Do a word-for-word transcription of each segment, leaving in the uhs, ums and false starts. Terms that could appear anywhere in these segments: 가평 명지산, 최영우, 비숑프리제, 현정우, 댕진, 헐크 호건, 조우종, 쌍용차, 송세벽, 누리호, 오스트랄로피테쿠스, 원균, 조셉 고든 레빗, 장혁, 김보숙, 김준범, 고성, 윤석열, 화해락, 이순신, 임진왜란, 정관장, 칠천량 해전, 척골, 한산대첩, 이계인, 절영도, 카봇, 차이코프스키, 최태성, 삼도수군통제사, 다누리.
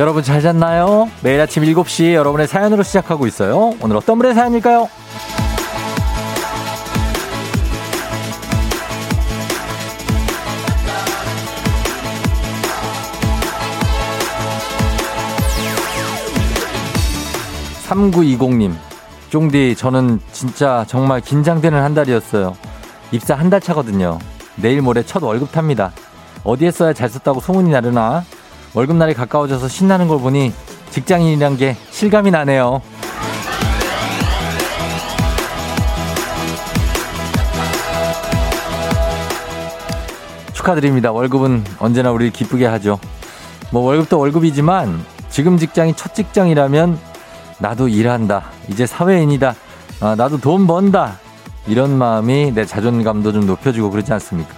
여러분 잘 잤나요? 매일 아침 일곱 시 여러분의 사연으로 시작하고 있어요. 오늘 어떤 분의 사연일까요? 삼구이공님 쫑디, 저는 진짜 정말 긴장되는 한 달이었어요. 입사 한 달 차거든요. 내일 모레 첫 월급 탑니다. 어디에 써야 잘 썼다고 소문이 나려나? 월급날이 가까워져서 신나는 걸 보니 직장인이란 게 실감이 나네요. 축하드립니다. 월급은 언제나 우리를 기쁘게 하죠. 뭐 월급도 월급이지만 지금 직장이 첫 직장이라면 나도 일한다, 이제 사회인이다, 아, 나도 돈 번다, 이런 마음이 내 자존감도 좀 높여주고 그러지 않습니까?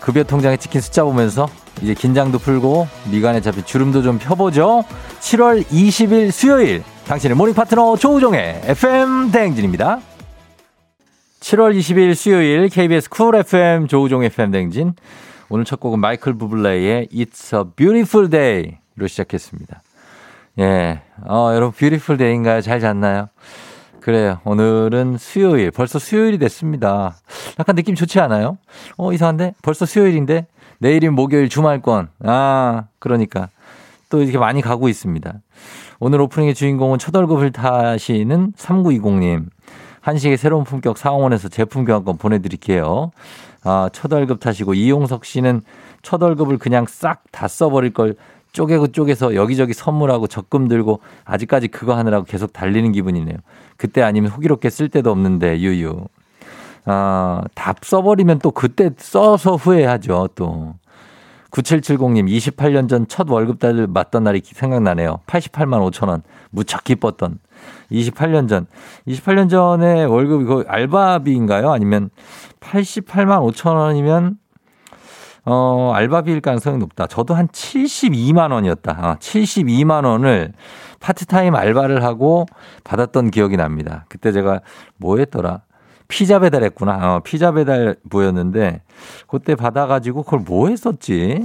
급여 통장에 찍힌 숫자 보면서 이제 긴장도 풀고 미간에 잡힌 주름도 좀 펴보죠. 칠월 이십일 수요일, 당신의 모닝 파트너 조우종의 에프엠 대행진입니다. 칠월 이십일 수요일 케이비에스 쿨 에프엠 조우종 에프엠 대행진. 오늘 첫 곡은 마이클 부블레의 It's a Beautiful Day로 시작했습니다. 예, 어, 여러분 Beautiful Day인가요? 잘 잤나요? 그래요. 오늘은 수요일. 벌써 수요일이 됐습니다. 약간 느낌 좋지 않아요? 어, 이상한데? 벌써 수요일인데? 내일인 목요일 주말권. 아, 그러니까. 또 이렇게 많이 가고 있습니다. 오늘 오프닝의 주인공은 첫 월급을 타시는 삼구이공님. 한식의 새로운 품격 사홍원에서 제품 교환권 보내드릴게요. 아, 첫 월급 타시고, 이용석 씨는 첫 월급을 그냥 싹 다 써버릴 걸 쪼개고 쪼개서 여기저기 선물하고 적금 들고 아직까지 그거 하느라고 계속 달리는 기분이네요. 그때 아니면 호기롭게 쓸 데도 없는데 유유. 아, 답 써버리면 또 그때 써서 후회하죠. 또 구칠칠공님 이십팔 년 전 첫 월급 달을 맞던 날이 생각나네요. 팔십팔만 오천 원 무척 기뻤던 이십팔 년 전. 이십팔 년 전에 월급이 그 알바비인가요? 아니면 팔십팔만 오천 원이면 어, 알바비일 가능성이 높다. 저도 한 칠십이만 원이었다. 아, 칠십이만 원을 파트타임 알바를 하고 받았던 기억이 납니다. 그때 제가 뭐 했더라? 피자 배달했구나. 어, 피자 배달부였는데 그때 받아가지고 그걸 뭐 했었지?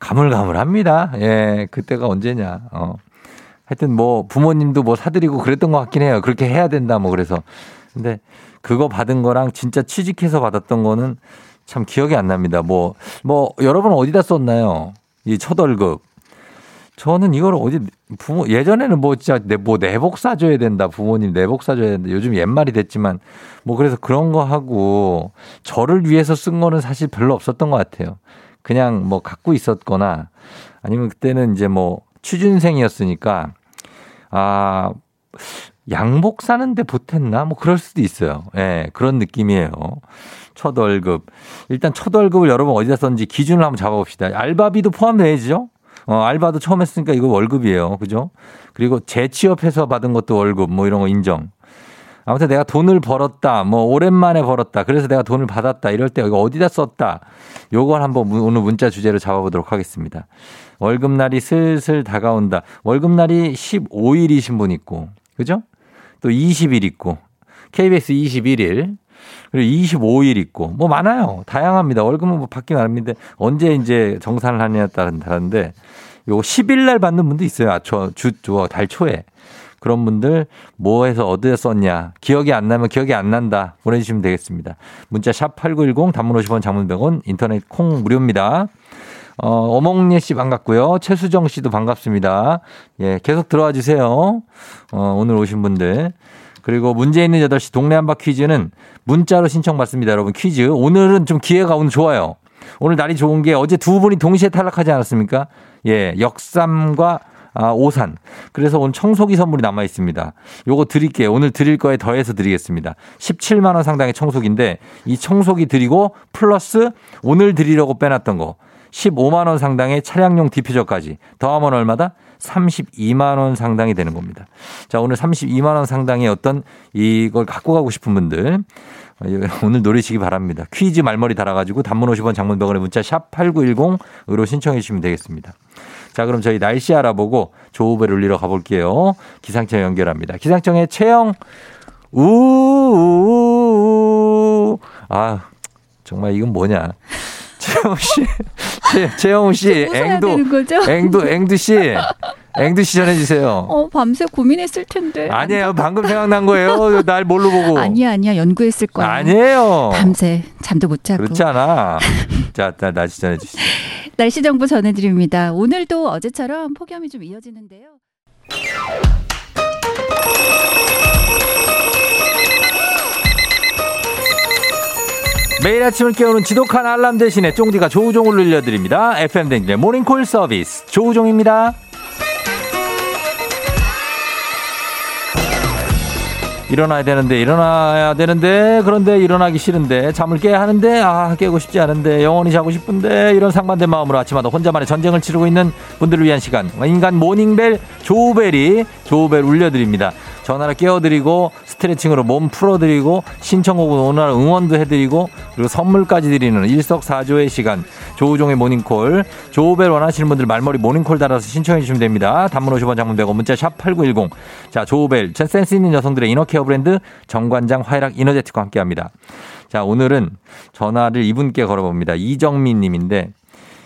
가물가물합니다. 예, 그때가 언제냐. 어. 하여튼 뭐 부모님도 뭐 사드리고 그랬던 것 같긴 해요. 그렇게 해야 된다 뭐 그래서. 근데 그거 받은 거랑 진짜 취직해서 받았던 거는 참 기억이 안 납니다. 뭐, 뭐, 여러분은 어디다 썼나요? 이 첫 월급. 저는 이걸 어디, 부모, 예전에는 뭐 진짜 내, 뭐 내복 사줘야 된다. 부모님 내복 사줘야 된다. 요즘 옛말이 됐지만 뭐 그래서 그런 거 하고 저를 위해서 쓴 거는 사실 별로 없었던 것 같아요. 그냥 뭐 갖고 있었거나 아니면 그때는 이제 뭐 취준생이었으니까 아, 양복 사는데 보탰나? 뭐 그럴 수도 있어요. 예, 그런 느낌이에요. 첫 월급. 일단 첫 월급을 여러분 어디다 썼는지 기준을 한번 잡아봅시다. 알바비도 포함돼야죠. 어, 알바도 처음 했으니까 이거 월급이에요. 그죠? 그리고 재취업해서 받은 것도 월급 뭐 이런 거 인정. 아무튼 내가 돈을 벌었다. 뭐 오랜만에 벌었다. 그래서 내가 돈을 받았다. 이럴 때 이거 어디다 썼다. 요걸 한번 오늘 문자 주제로 잡아보도록 하겠습니다. 월급날이 슬슬 다가온다. 월급날이 십오일이신 분 있고. 그죠? 또 이십일 있고. 케이비에스 이십일일. 그리고 이십오일 있고 뭐 많아요. 다양합니다. 월급은 뭐 받기 나름인데 언제 이제 정산을 하느냐에 따른 다른데 요거 십일 날 받는 분도 있어요. 아, 저, 주, 저, 달 초에 그런 분들 뭐 해서 어디에 썼냐, 기억이 안 나면 기억이 안 난다 보내주시면 되겠습니다. 문자 샵 팔구일공, 단문 오십 원, 장문 백 원, 인터넷 콩 무료입니다. 어, 어몽예 씨 반갑고요. 최수정 씨도 반갑습니다. 예, 계속 들어와 주세요. 어, 오늘 오신 분들. 그리고 문제 있는 여덟 시 동네 한바 퀴즈는 문자로 신청받습니다. 여러분 퀴즈. 오늘은 좀 기회가 오늘 좋아요. 오늘 날이 좋은 게 어제 두 분이 동시에 탈락하지 않았습니까? 예, 역삼과 아, 오산. 그래서 오늘 청소기 선물이 남아 있습니다. 요거 드릴게요. 오늘 드릴 거에 더해서 드리겠습니다. 십칠만 원 상당의 청소기인데 이 청소기 드리고 플러스 오늘 드리려고 빼놨던 거. 십오만 원 상당의 차량용 디퓨저까지 더하면 얼마다? 삼십이만 원 상당이 되는 겁니다. 자, 오늘 삼십이만 원 상당의 어떤 이걸 갖고 가고 싶은 분들 오늘 노리시기 바랍니다. 퀴즈 말머리 달아가지고 단문 오십 원, 장문 백 원의 문자 샵 팔구일공으로 신청해 주시면 되겠습니다. 자, 그럼 저희 날씨 알아보고 조우벨 울리러 가볼게요. 기상청 연결합니다. 기상청의 최영. 우우우우. 아, 정말 이건 뭐냐. 최영우 씨, 최영우 씨, 앵두, 앵두, 앵두 씨, 앵두 씨 전해주세요. 어, 밤새 고민했을 텐데. 아니에요. 방금 생각난 거예요. 날 뭘로 보고. 아니야, 아니야. 연구했을 거야. 아니에요. 밤새 잠도 못 자고. 그렇지 않아. 자, 날씨 전해주시죠. 날씨 정보 전해드립니다. 오늘도 어제처럼 폭염이 좀 이어지는데요. 매일 아침을 깨우는 지독한 알람 대신에 쫑디가 조우종을 늘려드립니다. 에프엠 댕진의 모닝콜 서비스 조우종입니다. 일어나야 되는데 일어나야 되는데 그런데 일어나기 싫은데 잠을 깨야 하는데 아 깨고 싶지 않은데 영원히 자고 싶은데 이런 상반된 마음으로 아침마다 혼자만의 전쟁을 치르고 있는 분들을 위한 시간 인간 모닝벨 조우벨이 조우벨 울려드립니다. 전화를 깨워드리고 스트레칭으로 몸 풀어드리고 신청곡은 오늘 응원도 해드리고 그리고 선물까지 드리는 일석사조의 시간 조우종의 모닝콜 조우벨 원하시는 분들 말머리 모닝콜 달아서 신청해 주시면 됩니다. 단문 오십 원 장문 백 원 문자 샵 팔구일공 자 조우벨 전 센스 있는 여성들의 이너케어 브랜드 정관장 화해락 이너제틱과 함께합니다. 자 오늘은 전화를 이분께 걸어봅니다. 이정민 님인데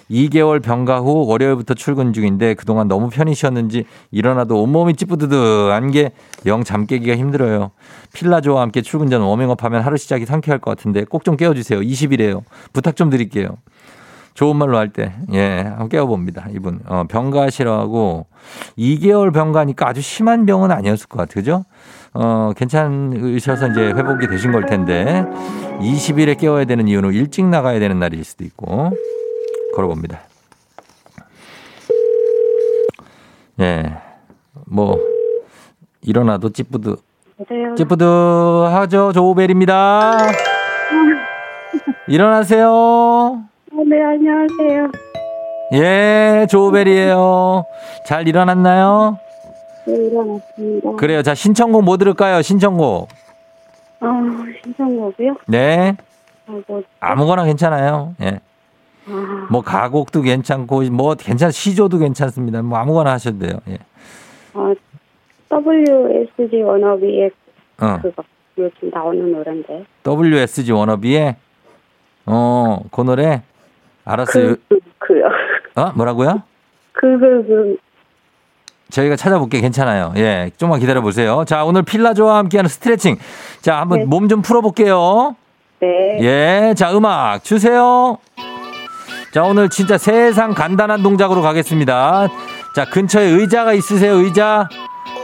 이 개월 병가 후 월요일부터 출근 중인데 그동안 너무 편히 쉬었는지 일어나도 온몸이 찌뿌드드한 게 영 잠 깨기가 힘들어요. 필라조와 함께 출근 전 워밍업하면 하루 시작이 상쾌할 것 같은데 꼭 좀 깨워주세요. 이십이래요. 부탁 좀 드릴게요. 좋은 말로 할 때 예, 한번 깨워봅니다. 이분 어, 병가 싫어하고 이 개월 병가니까 아주 심한 병은 아니었을 것 같아요. 그죠? 어, 괜찮으셔서 이제 회복이 되신 걸 텐데 이십 일에 깨워야 되는 이유는 일찍 나가야 되는 날일 수도 있고 걸어봅니다. 예, 뭐 일어나도 찌뿌드 찌뿌드하죠. 조우벨입니다. 일어나세요. 네, 안녕하세요. 예, 조우벨이에요. 잘 일어났나요? 네, 일어났습니다. 그래요. 자, 신청곡 뭐 들을까요? 신청곡. 아, 어, 신청곡이요? 네. 아, 뭐... 아무거나 괜찮아요. 예. 뭐 가곡도 괜찮고 뭐 괜찮 시조도 괜찮습니다. 뭐 아무거나 하셔도 돼요. 예. 어, 더블유에스지 워너비의 어. 그거 요즘 나오는 노래인데. 더블유에스지 워너비의 어, 그 노래 알았어요. 그, 그요. 어 뭐라고요? 그그 그, 그. 저희가 찾아볼게 괜찮아요. 예, 좀만 기다려 보세요. 자 오늘 필라조와 함께하는 스트레칭. 자 한번 네. 몸 좀 풀어볼게요. 네. 예, 자 음악 주세요. 자 오늘 진짜 세상 간단한 동작으로 가겠습니다. 자 근처에 의자가 있으세요? 의자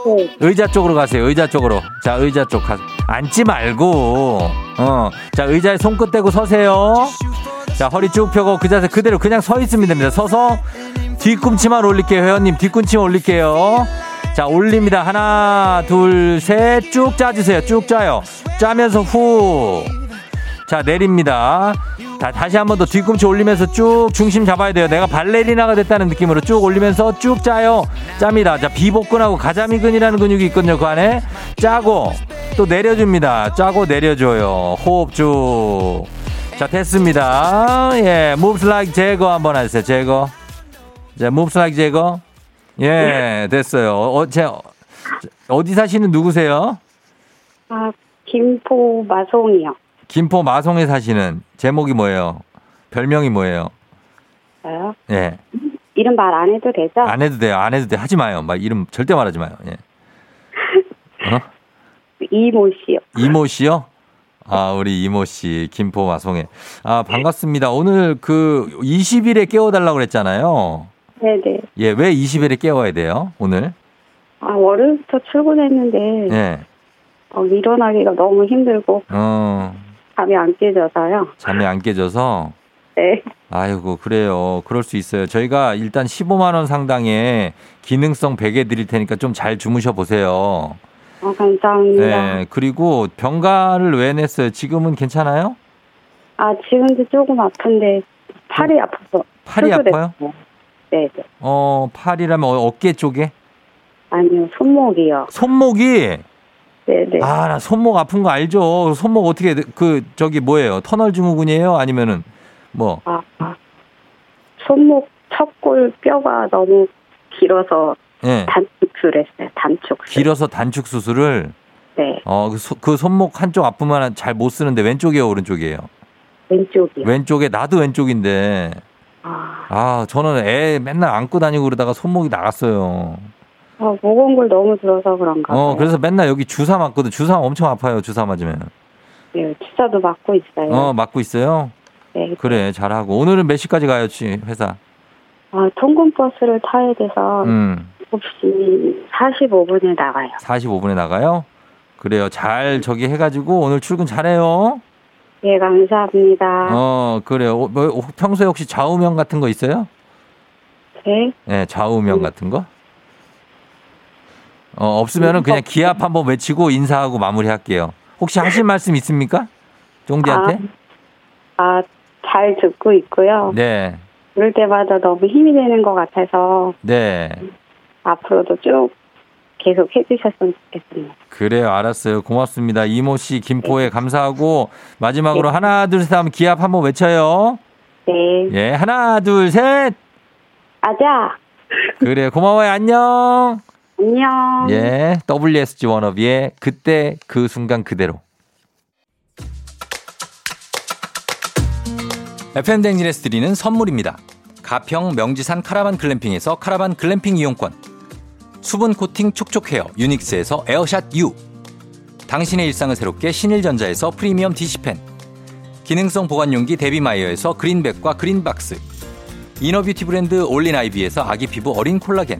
네. 의자 쪽으로 가세요. 의자 쪽으로. 자 의자 쪽 가. 앉지 말고 어. 자 의자에 손끝 대고 서세요. 자 허리 쭉 펴고 그 자세 그대로 그냥 서 있으면 됩니다. 서서 뒤꿈치만 올릴게요. 회원님 뒤꿈치만 올릴게요. 자 올립니다. 하나 둘 셋 쭉 짜주세요. 쭉 짜요. 짜면서 후. 자 내립니다. 자, 다시 한 번 더 뒤꿈치 올리면서 쭉 중심 잡아야 돼요. 내가 발레리나가 됐다는 느낌으로 쭉 올리면서 쭉 짜요. 짭니다. 자, 비복근하고 가자미근이라는 근육이 있거든요. 그 안에 짜고 또 내려줍니다. 짜고 내려줘요. 호흡 쭉. 자, 됐습니다. 예, moves like 제거 한번 하세요. 제거. 자, moves like 제거. 예, 됐어요. 어, 제, 어디 사시는 누구세요? 아, 김포 마송이요. 김포 마송에 사시는 제목이 뭐예요? 별명이 뭐예요? 저요? 예. 이름 말 안 해도 되죠? 안 해도 돼요. 안 해도 돼. 하지 마요. 막 이름 절대 말하지 마요. 예. 어? 이모 씨요. 이모 씨요? 아, 우리 이모 씨 김포 마송에. 아, 반갑습니다. 오늘 그 이십 일에 깨워달라고 그랬잖아요. 네네. 예, 왜 이십 일에 깨워야 돼요? 오늘? 아, 월요일부터 출근했는데. 예. 어, 일어나기가 너무 힘들고. 어. 잠이 안 깨져서요. 잠이 안 깨져서? 네. 아이고 그래요. 그럴 수 있어요. 저희가 일단 십오만 원 상당의 기능성 베개 드릴 테니까 좀 잘 주무셔 보세요. 어, 감사합니다. 네. 그리고 병가를 왜 냈어요? 지금은 괜찮아요? 아 지금도 조금 아픈데 팔이 어? 아파서. 팔이 아파요? 네. 네. 어 팔이라면 어깨 쪽에? 아니요 손목이요. 손목이? 네네. 아, 나 손목 아픈 거 알죠? 손목 어떻게, 그, 저기 뭐예요? 터널 증후군이에요? 아니면은, 뭐? 아, 아. 손목 척골 뼈가 너무 길어서 네. 단축술 했어요. 단축 길어서 단축 수술을? 네. 어, 그, 소, 그 손목 한쪽 아프면 잘 못 쓰는데 왼쪽이에요? 오른쪽이에요? 왼쪽이요. 왼쪽에, 나도 왼쪽인데. 아. 아, 저는 애 맨날 안고 다니고 그러다가 손목이 나갔어요. 어, 모공골 너무 들어서 그런가 봐요. 어, 그래서 맨날 여기 주사 맞거든. 주사 엄청 아파요. 주사 맞으면. 네, 주사도 맞고 있어요. 어, 맞고 있어요? 네. 그래, 잘하고. 오늘은 몇 시까지 가요, 회사? 아, 통근버스를 타야 돼서 음. 일곱 시 사십오 분에 나가요. 사십오 분에 나가요? 그래요. 잘 저기 해가지고 오늘 출근 잘해요. 예, 네, 감사합니다. 어, 그래요. 어, 뭐, 평소에 혹시 좌우명 같은 거 있어요? 네. 네, 좌우명 음. 같은 거? 어, 없으면은 그냥 기합 한번 외치고 인사하고 마무리할게요. 혹시 하실 말씀 있습니까? 종디한테? 아, 아, 잘 듣고 있고요. 네. 그럴 때마다 너무 힘이 되는 것 같아서. 네. 앞으로도 쭉 계속 해주셨으면 좋겠습니다. 그래요, 알았어요. 고맙습니다. 이모 씨, 김포에 네. 감사하고 마지막으로 네. 하나, 둘, 셋 하면 기합 한번 외쳐요. 네. 예, 하나, 둘, 셋. 아자. 그래, 고마워요. 안녕. 안녕. 예, 더블유에스지 워너비의 그때 그 순간 그대로. 에프엠 댕진에서 드리는 선물입니다. 가평 명지산 카라반 글램핑에서 카라반 글램핑 이용권, 수분 코팅 촉촉 헤어 유닉스에서 에어샷 U, 당신의 일상을 새롭게 신일전자에서 프리미엄 디시펜, 기능성 보관용기 데비마이어에서 그린백과 그린박스, 이너뷰티 브랜드 올린아이비에서 아기 피부 어린 콜라겐,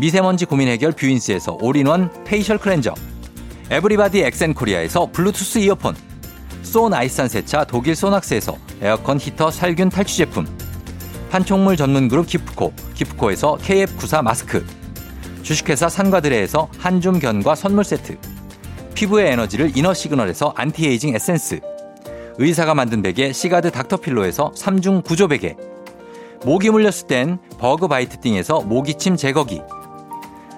미세먼지 고민 해결 뷰인스에서 올인원 페이셜 클렌저, 에브리바디 엑센코리아에서 블루투스 이어폰, 쏘 나이산 세차 독일 소낙스에서 에어컨 히터 살균 탈취 제품, 판촉물 전문 그룹 기프코, 기프코에서 케이에프구사 마스크, 주식회사 산과드레에서 한줌 견과 선물 세트, 피부의 에너지를 이너 시그널에서 안티에이징 에센스, 의사가 만든 베개 시가드 닥터필로에서 삼중 구조 베개, 모기 물렸을 땐 버그바이트 띵에서 모기침 제거기,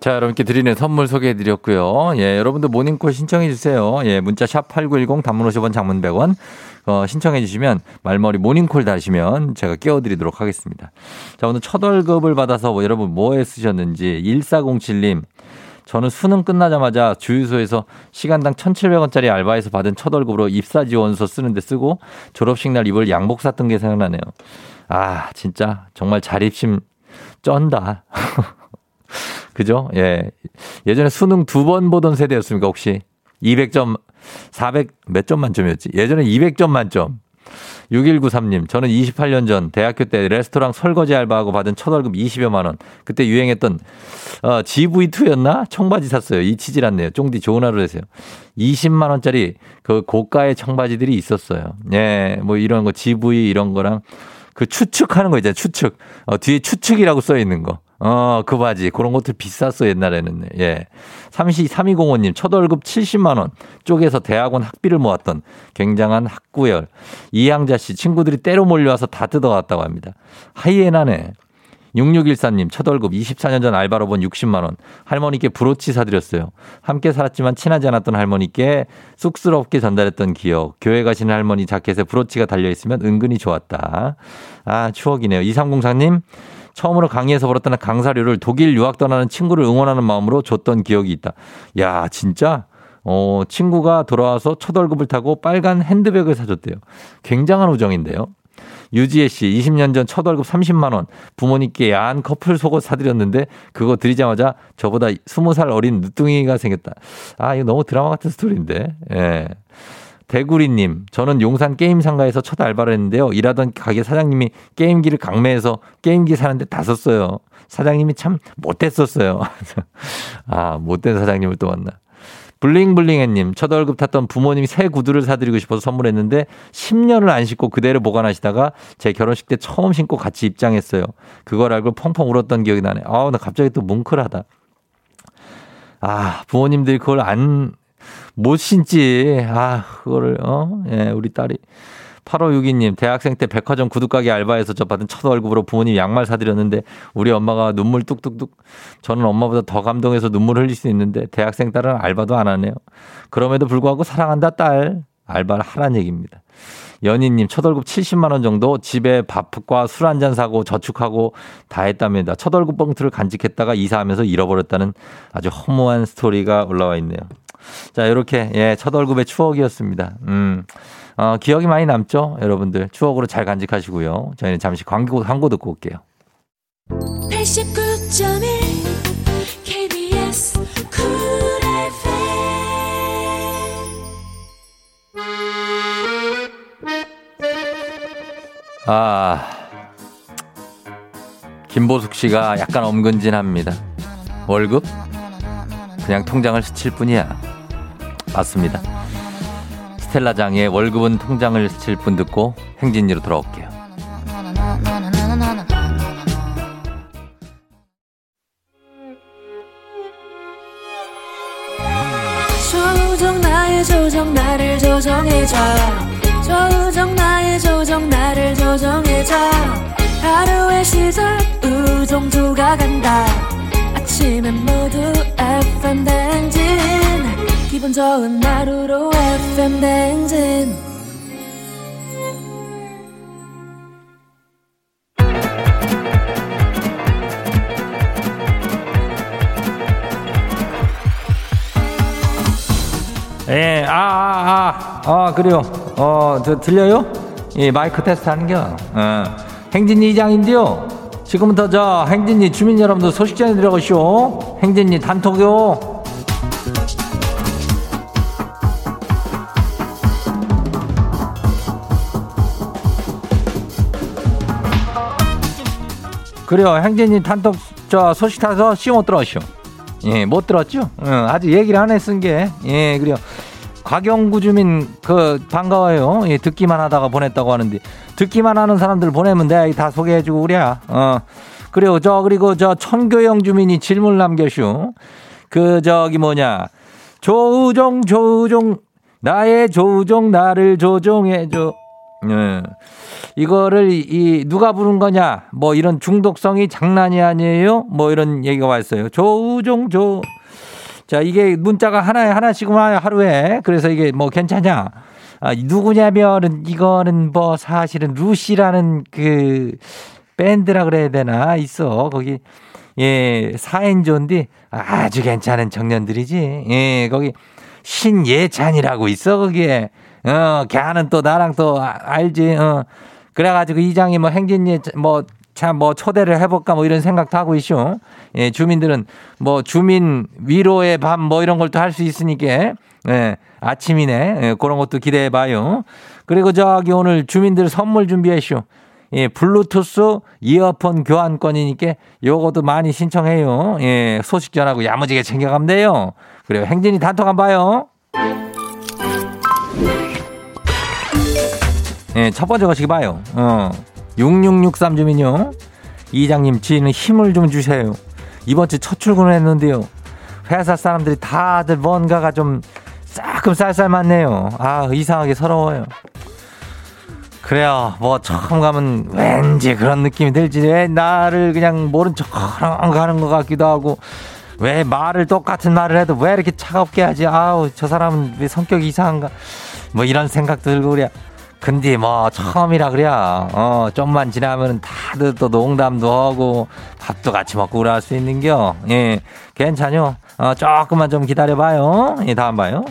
자, 여러분께 드리는 선물 소개해드렸고요. 예, 여러분도 모닝콜 신청해주세요. 예, 문자 샵 팔구일공, 단문 오십 원, 장문 백 원 어, 신청해주시면 말머리 모닝콜 다시면 제가 깨워드리도록 하겠습니다. 자, 오늘 첫 월급을 받아서 뭐, 여러분 뭐에 쓰셨는지. 일사공칠 님. 저는 수능 끝나자마자 주유소에서 시간당 천칠백 원짜리 알바에서 받은 첫 월급으로 입사지원서 쓰는데 쓰고 졸업식 날 입을 양복 샀던 게 생각나네요. 아, 진짜 정말 자립심 쩐다. 그죠? 예. 예전에 수능 두 번 보던 세대였습니까, 혹시? 이백 점, 사백, 몇 점 만점이었지? 예전에 이백 점 만점. 육일구삼 님, 저는 이십팔 년 전 대학교 때 레스토랑 설거지 알바하고 받은 첫 월급 이십여만 원. 그때 유행했던 어, 지브이 투였나? 청바지 샀어요. 잊히질 않네요. 쫑디 좋은 하루 되세요. 이십만 원짜리 그 고가의 청바지들이 있었어요. 예, 뭐 이런 거, 지브이 이런 거랑 그 추측하는 거 있잖아요. 추측. 어, 뒤에 추측이라고 써 있는 거. 어, 그 바지. 그런 것들 비쌌어, 옛날에는. 예. 삼이공오 님, 첫 월급 칠십만 원 쪽에서 대학원 학비를 모았던 굉장한 학구열. 이향자 씨, 친구들이 때로 몰려와서 다 뜯어갔다고 합니다. 하이에나네. 육육일사 님, 첫 월급 이십사 년 전 알바로 본 육십만 원. 할머니께 브로치 사드렸어요. 함께 살았지만 친하지 않았던 할머니께 쑥스럽게 전달했던 기억. 교회 가시는 할머니 자켓에 브로치가 달려있으면 은근히 좋았다. 아, 추억이네요. 이삼공사 님, 처음으로 강의에서 벌었던 강사료를 독일 유학 떠나는 친구를 응원하는 마음으로 줬던 기억이 있다. 야, 진짜? 어, 친구가 돌아와서 첫 월급을 타고 빨간 핸드백을 사줬대요. 굉장한 우정인데요. 유지혜 씨, 이십 년 전 첫 월급 삼십만 원 부모님께 야한 커플 속옷 사드렸는데 그거 드리자마자 저보다 스무 살 어린 누뚱이가 생겼다. 아, 이거 너무 드라마 같은 스토리인데. 예. 대구리님, 저는 용산 게임 상가에서 첫 알바를 했는데요. 일하던 가게 사장님이 게임기를 강매해서 게임기 사는데 다 썼어요. 사장님이 참 못됐었어요. 아, 못된 사장님을 또 만나. 블링블링해님, 첫 월급 탔던 부모님이 새 구두를 사드리고 싶어서 선물했는데 십 년을 안 신고 그대로 보관하시다가 제 결혼식 때 처음 신고 같이 입장했어요. 그걸 알고 펑펑 울었던 기억이 나네. 아우, 나 갑자기 또 뭉클하다. 아, 부모님들이 그걸 안, 못 신지. 아, 그거를, 어? 예, 우리 딸이. 팔오육이 님, 대학생 때 백화점 구두가게 알바에서 접받은 첫 월급으로 부모님 양말 사드렸는데 우리 엄마가 눈물 뚝뚝뚝. 저는 엄마보다 더 감동해서 눈물 흘릴 수 있는데 대학생 딸은 알바도 안 하네요. 그럼에도 불구하고 사랑한다 딸. 알바를 하란 얘기입니다. 연희님, 첫 월급 칠십만 원 정도 집에 밥과 술 한 잔 사고 저축하고 다 했답니다. 첫 월급 봉투를 간직했다가 이사하면서 잃어버렸다는 아주 허무한 스토리가 올라와 있네요. 자, 이렇게, 예, 첫 월급의 추억이었습니다. 음, 어, 기억이 많이 남죠? 여러분들, 추억으로 잘 간직하시고요. 저희는 잠시 광고, 광고 듣고 올게요. 케이비에스 쿨 에프엠. 아, 김보숙 씨가 약간 엄근진합니다. 월급? 그냥 통장을 스칠 뿐이야. 맞습니다. 스텔라장의 월급은 통장을 스칠 뿐 듣고 행진이로 돌아올게요. 조우종 나의 조정 나를 조정해줘. 조우종 나의 조정 나를 조정해줘. 하루의 시절 우종조가 간다. 아침엔 모두 에프엠 댕진. 기분 좋은 하루로 에프엠 댕진. 예, 아, 아, 아, 아, 그래요. 어, 저 들려요? 예, 마이크 테스트 하는겨. 어, 행진이 이장인데요. 지금부터 저 행진이 주민 여러분들 소식 전해드려가시오. 행진이 단톡요. 그래요, 행진이 단톡 저 소식 타서 씨 못 들었쇼. 예, 못 들었죠? 응, 아직 얘기를 안 했은 게. 예, 그래요. 곽영구 주민 그 반가워요. 예, 듣기만 하다가 보냈다고 하는데 듣기만 하는 사람들 보내면 내가 다 소개해주고 그래야. 어, 그리고 저 그리고 저 천교영 주민이 질문 남겨슈. 그 저기 뭐냐, 조우종 조우종 나의 조우종 나를 조종해줘. 예, 이거를 이 누가 부른 거냐, 뭐 이런 중독성이 장난이 아니에요, 뭐 이런 얘기가 왔어요. 조우종 조. 자, 이게 문자가 하나에 하나씩 와요, 하루에. 그래서 이게 뭐 괜찮냐? 아, 누구냐면은 이거는 뭐 사실은 루시라는 그 밴드라 그래야 되나 있어. 거기 예, 사인조인데 아주 괜찮은 청년들이지. 예, 거기 신예찬이라고 있어, 거기에. 어, 걔는 또 나랑 또 아, 알지. 어. 그래가지고 이장이 뭐 행진이 뭐 참 뭐 초대를 해볼까 뭐 이런 생각도 하고 있슈. 예, 주민들은 뭐 주민 위로의 밤 뭐 이런 걸 또 할 수 있으니까, 예, 아침이네. 예, 그런 것도 기대해봐요. 그리고 저기 오늘 주민들 선물 준비했슈. 예, 블루투스 이어폰 교환권이니까 요것도 많이 신청해요. 예, 소식 전하고 야무지게 챙겨가면 돼요. 그리고 행진이 단톡 한번 봐요. 예, 첫 번째 거시기 봐요. 어. 육육육삼 주민요. 이장님, 지인은 힘을 좀 주세요. 이번 주 첫 출근을 했는데요. 회사 사람들이 다들 뭔가가 좀 조금 쌀쌀 맞네요. 아, 이상하게 서러워요. 그래요. 뭐 처음 가면 왠지 그런 느낌이 들지. 왜 나를 그냥 모른 척 가는 것 같기도 하고. 왜 말을 똑같은 말을 해도 왜 이렇게 차갑게 하지. 아우, 저 사람은 왜 성격이 이상한가. 뭐 이런 생각도 들고 그래. 근데 뭐 처음이라 그래. 어, 좀만 지나면 다들 또 농담도 하고 밥도 같이 먹고 그럴 수 있는겨. 예, 괜찮요. 어, 조금만 좀 기다려봐요. 예, 다음 봐요.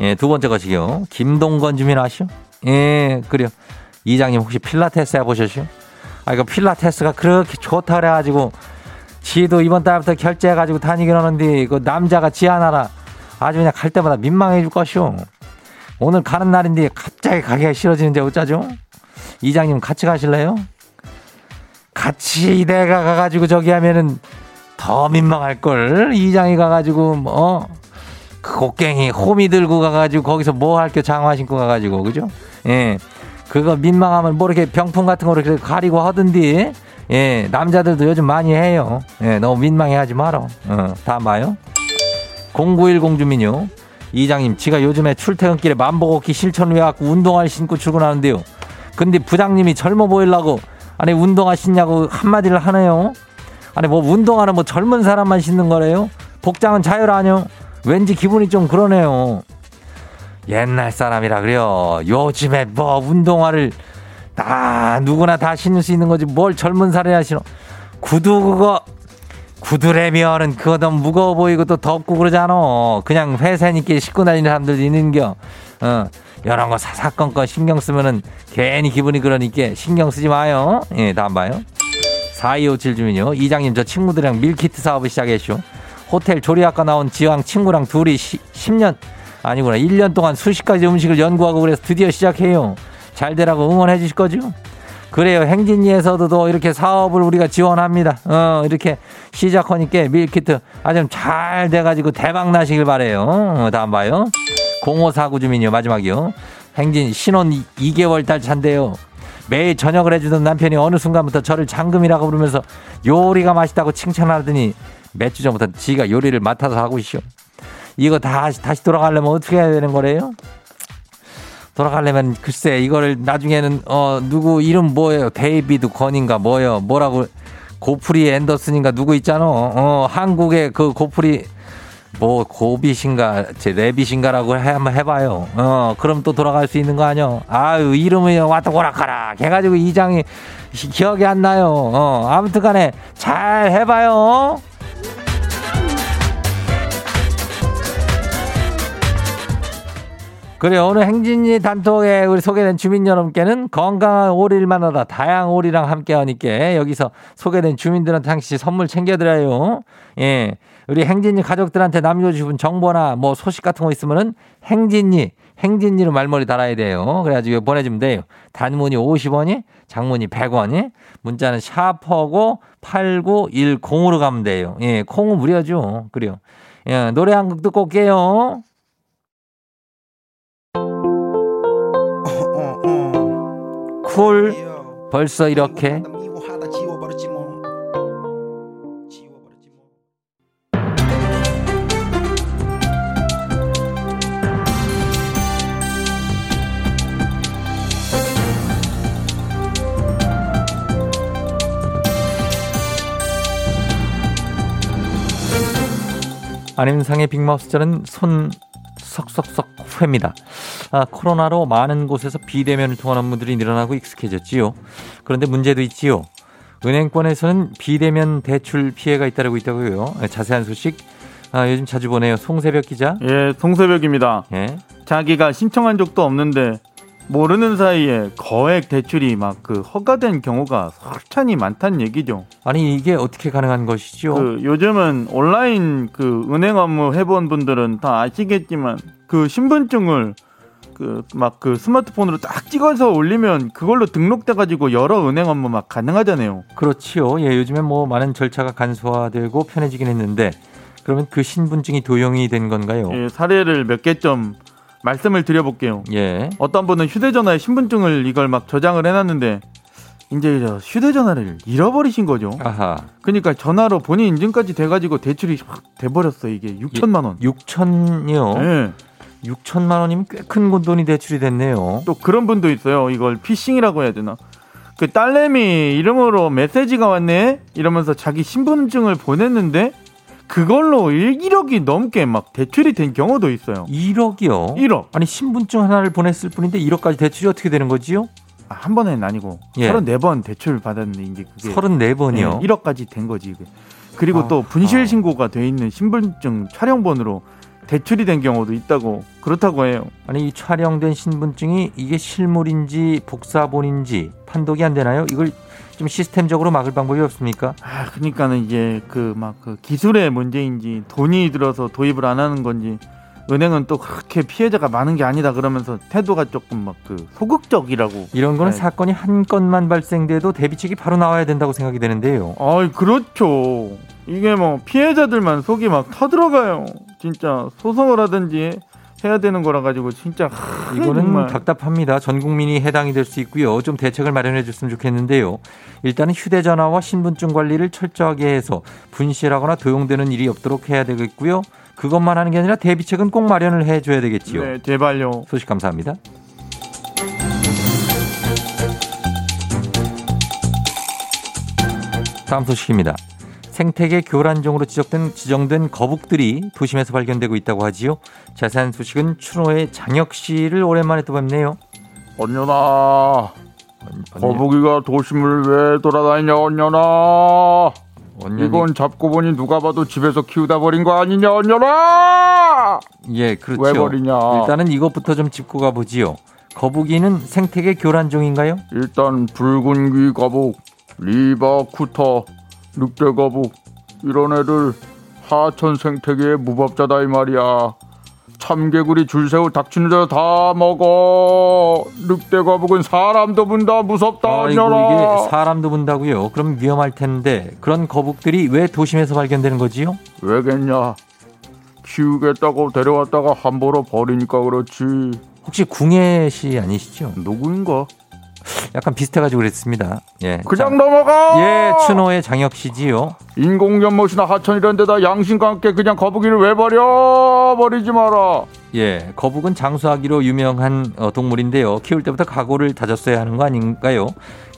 예, 두 번째 것이요. 김동건 주민 아시오? 예, 그래요. 이장님, 혹시 필라테스 해보셨시오? 아, 이거 필라테스가 그렇게 좋다 그래가지고 지도 이번 달부터 결제해가지고 다니긴 하는데 그 남자가 지 하나라 아주 그냥 갈 때마다 민망해 줄 것이오. 오늘 가는 날인데 갑자기 가기가 싫어지는데 어쩌죠? 이장님 같이 가실래요? 같이 내가 가가지고 저기 하면은 더 민망할걸. 이장이 가가지고 뭐 그 곡괭이 호미 들고 가가지고 거기서 뭐 할게 장화 신고 가가지고 그죠? 예, 그거 민망하면 뭐 이렇게 병풍 같은 거로 이렇게 가리고 하던디. 예, 남자들도 요즘 많이 해요. 예, 너무 민망해하지 마라. 어, 다음 봐요. 공구일공 주민요. 이장님, 지가 요즘에 출퇴근길에 만보 걷기 실천 외갖고 운동화 신고 출근하는데요. 근데 부장님이 젊어 보이려고 아니 운동화 신냐고 한마디를 하네요. 아니 뭐 운동화는 뭐 젊은 사람만 신는 거래요? 복장은 자유라뇨? 왠지 기분이 좀 그러네요. 옛날 사람이라 그래요. 요즘에 뭐 운동화를 다 누구나 다 신을 수 있는 거지 뭘 젊은 사람이야 신어. 구두 그거 구두래면은 그거 너무 무거워 보이고 또 덥고 그러잖아. 그냥 회사님께 신고 다니는 사람들도 있는겨. 어, 이런 거 사사건건 신경 쓰면은 괜히 기분이 그러니까 신경 쓰지 마요. 예, 다음 봐요. 사이오칠 주민요. 이장님, 저 친구들이랑 밀키트 사업을 시작했쇼. 호텔 조리학과 나온 지왕 친구랑 둘이 시, 십 년 아니구나 일 년 동안 수십 가지 음식을 연구하고 그래서 드디어 시작해요. 잘 되라고 응원해 주실 거죠? 그래요. 행진리에서도 이렇게 사업을 우리가 지원합니다. 어, 이렇게 시작하니까 밀키트 아주 잘 돼가지고 대박 나시길 바래요. 어, 다음 봐요. 공오사구 주민이요. 마지막이요. 행진 신혼 이 개월 달 차인데요. 매일 저녁을 해주던 남편이 어느 순간부터 저를 장금이라고 부르면서 요리가 맛있다고 칭찬하더니 몇 주 전부터 지가 요리를 맡아서 하고 있쇼. 이거 다시, 다시 돌아가려면 어떻게 해야 되는 거래요? 돌아가려면 글쎄 이거를 나중에는 어 누구 이름 뭐예요? 데이비드 건인가 뭐예요? 뭐라고 고프리 앤더슨인가 누구 있잖아. 어 한국의 그 고프리 뭐 고빗인가 제 레빗인가라고 해 한번 해봐요. 어 그럼 또 돌아갈 수 있는 거 아니요? 아유 이름이 왔다 고락가라 해가지고 이장이 기억이 안 나요. 어 아무튼간에 잘 해봐요. 그래 오늘 행진이 단톡에 우리 소개된 주민 여러분께는 건강한 오리일만 하다 다양한 오리랑 함께하니까 여기서 소개된 주민들한테 당시 선물 챙겨드려요. 예, 우리 행진이 가족들한테 남겨주신 정보나 뭐 소식 같은 거 있으면은 행진이 행진이로 말머리 달아야 돼요. 그래가지고 보내주면 돼요. 단문이 오십 원이, 장문이 백 원이, 문자는 샤퍼고 팔구일공으로 가면 돼요. 예, 콩은 무료죠. 그래요. 예, 노래 한 곡 듣고 올게요. 쿨 벌써 이렇게 안윤상의 빅마우스 저는 손 석석석 회입니다. 아, 코로나로 많은 곳에서 비대면을 통한 업무들이 늘어나고 익숙해졌지요. 그런데 문제도 있지요. 은행권에서는 비대면 대출 피해가 잇따르고 있다고요. 자세한 소식 아, 요즘 자주 보네요. 송세벽 기자. 예, 송세벽입니다. 예. 자기가 신청한 적도 없는데 모르는 사이에 거액 대출이 막 그 허가된 경우가 설찬이 많다는 얘기죠. 아니 이게 어떻게 가능한 것이죠? 그 요즘은 온라인 그 은행 업무 해본 분들은 다 아시겠지만 그 신분증을 그 막 그 스마트폰으로 딱 찍어서 올리면 그걸로 등록돼가지고 여러 은행 업무 막 가능하잖아요. 그렇지요. 예, 요즘에 뭐 많은 절차가 간소화되고 편해지긴 했는데 그러면 그 신분증이 도용이 된 건가요? 예, 사례를 몇 개 좀 말씀을 드려볼게요. 예. 어떤 분은 휴대전화에 신분증을 이걸 막 저장을 해놨는데 이제 저 휴대전화를 잃어버리신 거죠. 아하. 그러니까 전화로 본인 인증까지 돼가지고 대출이 확 돼버렸어요. 이게 육천만 원. 예, 육천이요? 예. 육천만 원이면 꽤 큰 돈이 대출이 됐네요. 또 그런 분도 있어요. 이걸 피싱이라고 해야 되나? 그 딸내미 이름으로 메시지가 왔네? 이러면서 자기 신분증을 보냈는데 그걸로 일억이 넘게 막 대출이 된 경우도 있어요. 일억이요? 일억. 아니 신분증 하나를 보냈을 뿐인데 일억까지 대출이 어떻게 되는 거지요? 아, 한 번에는 아니고 예. 서른네 번 대출 받았는데 이제 그게 서른네 번이요? 네, 일억까지 된 거지. 그리고 아, 또 분실 신고가 돼 있는 신분증 촬영본으로 대출이 된 경우도 있다고 그렇다고 해요. 아니 이 촬영된 신분증이 이게 실물인지 복사본인지 판독이 안 되나요? 이걸 좀 시스템적으로 막을 방법이 없습니까? 아, 그러니까는 이제 그 막 그 기술의 문제인지 돈이 들어서 도입을 안 하는 건지 은행은 또 그렇게 피해자가 많은 게 아니다 그러면서 태도가 조금 막 그 소극적이라고. 이런 거는 네. 사건이 한 건만 발생돼도 대비책이 바로 나와야 된다고 생각이 되는데요. 아, 그렇죠. 이게 뭐 피해자들만 속이 막 터들어가요. 진짜 소송을 하든지 해야 되는 거라 가지고 진짜 하, 이거는 정말. 답답합니다. 전 국민이 해당이 될 수 있고요. 좀 대책을 마련해 줬으면 좋겠는데요. 일단은 휴대전화와 신분증 관리를 철저하게 해서 분실하거나 도용되는 일이 없도록 해야 되겠고요. 그것만 하는 게 아니라 대비책은 꼭 마련을 해줘야 되겠지요. 네, 제발요. 소식 감사합니다. 다음 소식입니다. 생태계 교란종으로 지적된, 지정된 거북들이 도심에서 발견되고 있다고 하지요. 자세한 소식은 추노의 장혁 씨를 오랜만에 또 뵙네요. 언녀나, 거북이가 도심을 왜 돌아다니냐, 언녀나. 언년이... 이건 잡고 보니 누가 봐도 집에서 키우다 버린 거 아니냐, 언녀라. 예, 그렇죠. 왜 버리냐. 일단은 이것부터 좀 짚고 가보지요. 거북이는 생태계 교란종인가요? 일단 붉은 귀 거북, 리버쿠터, 늑대 거북 이런 애들 하천 생태계의 무법자다 이 말이야. 참개구리, 줄새우, 닥치는 대로 다 먹어. 늑대 거북은 사람도 분다. 무섭다. 아이고, 이게 사람도 분다고요? 그럼 위험할 텐데 그런 거북들이 왜 도심에서 발견되는 거지요? 왜겠냐. 키우겠다고 데려왔다가 함부로 버리니까 그렇지. 혹시 궁예씨 아니시죠? 누구인가? 약간 비슷해가지고 그랬습니다. 예, 그냥 장, 넘어가. 예, 추노의 장혁 씨지요. 인공 연못이나 하천 이런 데다 양심과 함께 그냥 거북이를 왜 버려? 버리지 마라. 예, 거북은 장수하기로 유명한 동물인데요. 키울 때부터 각오를 다졌어야 하는 거 아닌가요?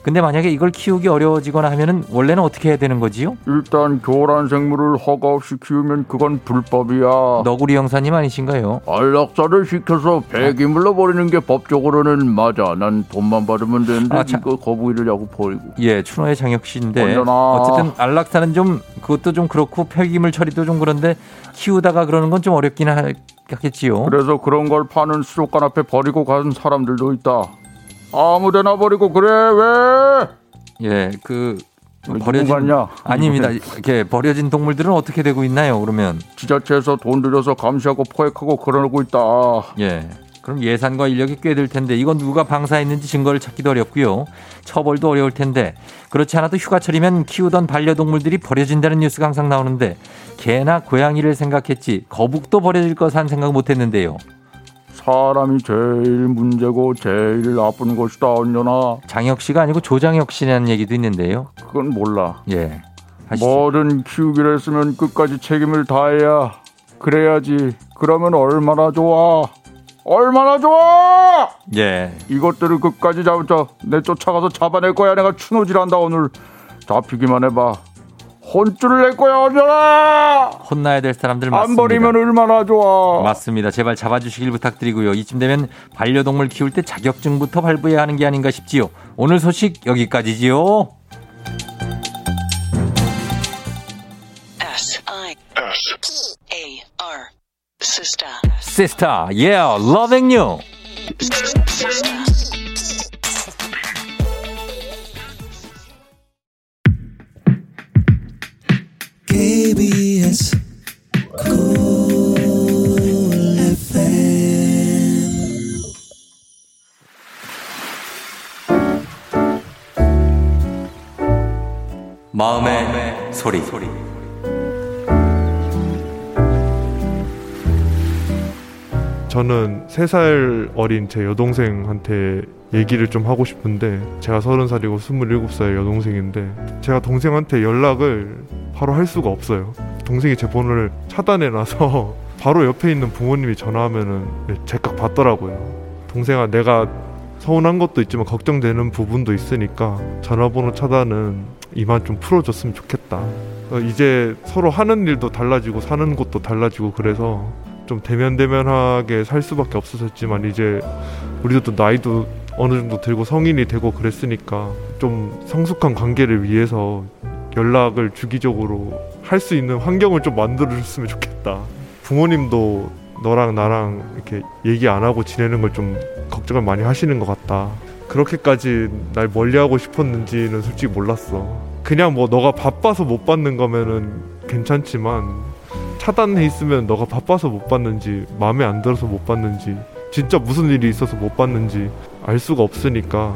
근데 만약에 이걸 키우기 어려워지거나 하면은 원래는 어떻게 해야 되는 거지요? 일단 교란 생물을 허가 없이 키우면 그건 불법이야. 너구리 형사님 아니신가요? 안락사를 시켜서 폐기물로 버리는 게 법적으로는 맞아. 난 돈만 받으면 되는데 아, 자, 이거 거북이를 자꾸 버리고. 예, 추노의 장혁 씨인데 어쨌든 안락사는 좀 그것도 좀 그렇고 폐기물 처리도 좀 그런데 키우다가 그러는 건 좀 어렵긴 하겠지요. 그래서 그런 걸 파는 수족관 앞에 버리고 가는 사람들도 있다. 아무데나 버리고 그래 왜? 예, 그 버려진 아닙니다. 이렇게 버려진 동물들은 어떻게 되고 있나요? 그러면 지자체에서 돈 들여서 감시하고 포획하고 그러고 있다. 예, 그럼 예산과 인력이 꽤 들 텐데 이건 누가 방사했는지 증거를 찾기도 어렵고요. 처벌도 어려울 텐데 그렇지 않아도 휴가철이면 키우던 반려동물들이 버려진다는 뉴스가 항상 나오는데 개나 고양이를 생각했지 거북도 버려질 것은 생각 못했는데요. 사람이 제일 문제고 제일 나쁜 것이다, 언녀나. 장혁 씨가 아니고 조장혁 씨라는 얘기도 있는데요. 그건 몰라. 예, 하시죠. 뭐든 키우기로 했으면 끝까지 책임을 다해야. 그래야지. 그러면 얼마나 좋아. 얼마나 좋아. 예. 이것들을 끝까지 잡자. 내 쫓아가서 잡아낼 거야. 내가 추노질한다 오늘. 잡히기만 해봐. 혼쭐을 낼 거야, 언제나. 혼나야 될 사람들 맞습니다. 안 버리면 얼마나 좋아. 맞습니다. 제발 잡아주시길 부탁드리고요. 이쯤 되면 반려동물 키울 때 자격증부터 발부해야 하는 게 아닌가 싶지요. 오늘 소식 여기까지지요. 에스 아이 에스 피 에이 알 Sister. Sister. Yeah, loving you. 케이비에스 쿨 에프엠 마음의, 마음의 소리. 소리 저는 세 살 어린 제 여동생한테 얘기를 좀 하고 싶은데 제가 서른 살이고 스물일곱 살 여동생인데 제가 동생한테 연락을 바로 할 수가 없어요. 동생이 제 번호를 차단해놔서 바로 옆에 있는 부모님이 전화하면은 제깍 받더라고요. 동생아, 내가 서운한 것도 있지만 걱정되는 부분도 있으니까 전화번호 차단은 이만 좀 풀어줬으면 좋겠다. 이제 서로 하는 일도 달라지고 사는 곳도 달라지고 그래서 좀 대면대면하게 살 수밖에 없었지만 이제 우리도 또 나이도 어느 정도 들고 성인이 되고 그랬으니까 좀 성숙한 관계를 위해서 연락을 주기적으로 할 수 있는 환경을 좀 만들어줬으면 좋겠다. 부모님도 너랑 나랑 이렇게 얘기 안 하고 지내는 걸 좀 걱정을 많이 하시는 것 같다. 그렇게까지 날 멀리하고 싶었는지는 솔직히 몰랐어. 그냥 뭐 너가 바빠서 못 받는 거면은 괜찮지만 차단해 있으면 너가 바빠서 못 봤는지 마음에 안 들어서 못 봤는지 진짜 무슨 일이 있어서 못 봤는지 알 수가 없으니까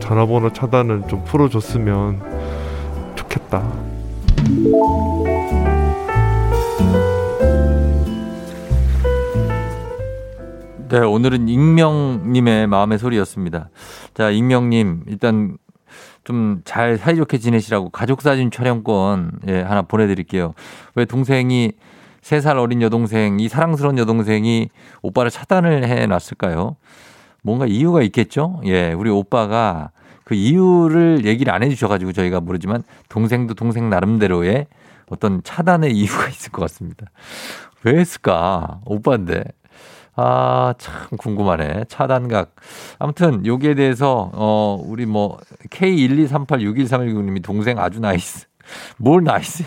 전화번호 차단은 좀 풀어줬으면 좋겠다. 네, 오늘은 익명님의 마음의 소리였습니다. 자, 익명님 일단 좀 잘 사이좋게 지내시라고 가족사진 촬영권 예, 하나 보내드릴게요. 왜 동생이 세 살 어린 여동생, 이 사랑스러운 여동생이 오빠를 차단을 해놨을까요? 뭔가 이유가 있겠죠? 예, 우리 오빠가 그 이유를 얘기를 안 해주셔가지고 저희가 모르지만 동생도 동생 나름대로의 어떤 차단의 이유가 있을 것 같습니다. 왜 했을까? 오빠인데. 아, 참 궁금하네. 차단각. 아무튼 여기에 대해서 어 우리 뭐 케이 일이삼팔육일삼일구님이 동생 아주 나이스. 뭘 나이스야.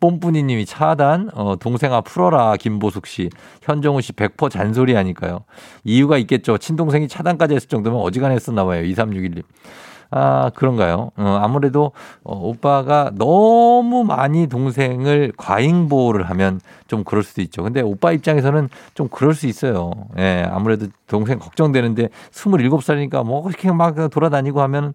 뽐뿌니님이 차단. 어 동생아 풀어라. 김보숙 씨. 현정우 씨 백 퍼센트 잔소리하니까요. 이유가 있겠죠. 친동생이 차단까지 했을 정도면 어지간했었나 봐요. 이삼육일님. 아, 그런가요? 어, 아무래도 어, 오빠가 너무 많이 동생을 과잉보호를 하면 좀 그럴 수도 있죠. 근데 오빠 입장에서는 좀 그럴 수 있어요. 예, 아무래도 동생 걱정되는데 스물일곱 살이니까 뭐 그렇게 막 돌아다니고 하면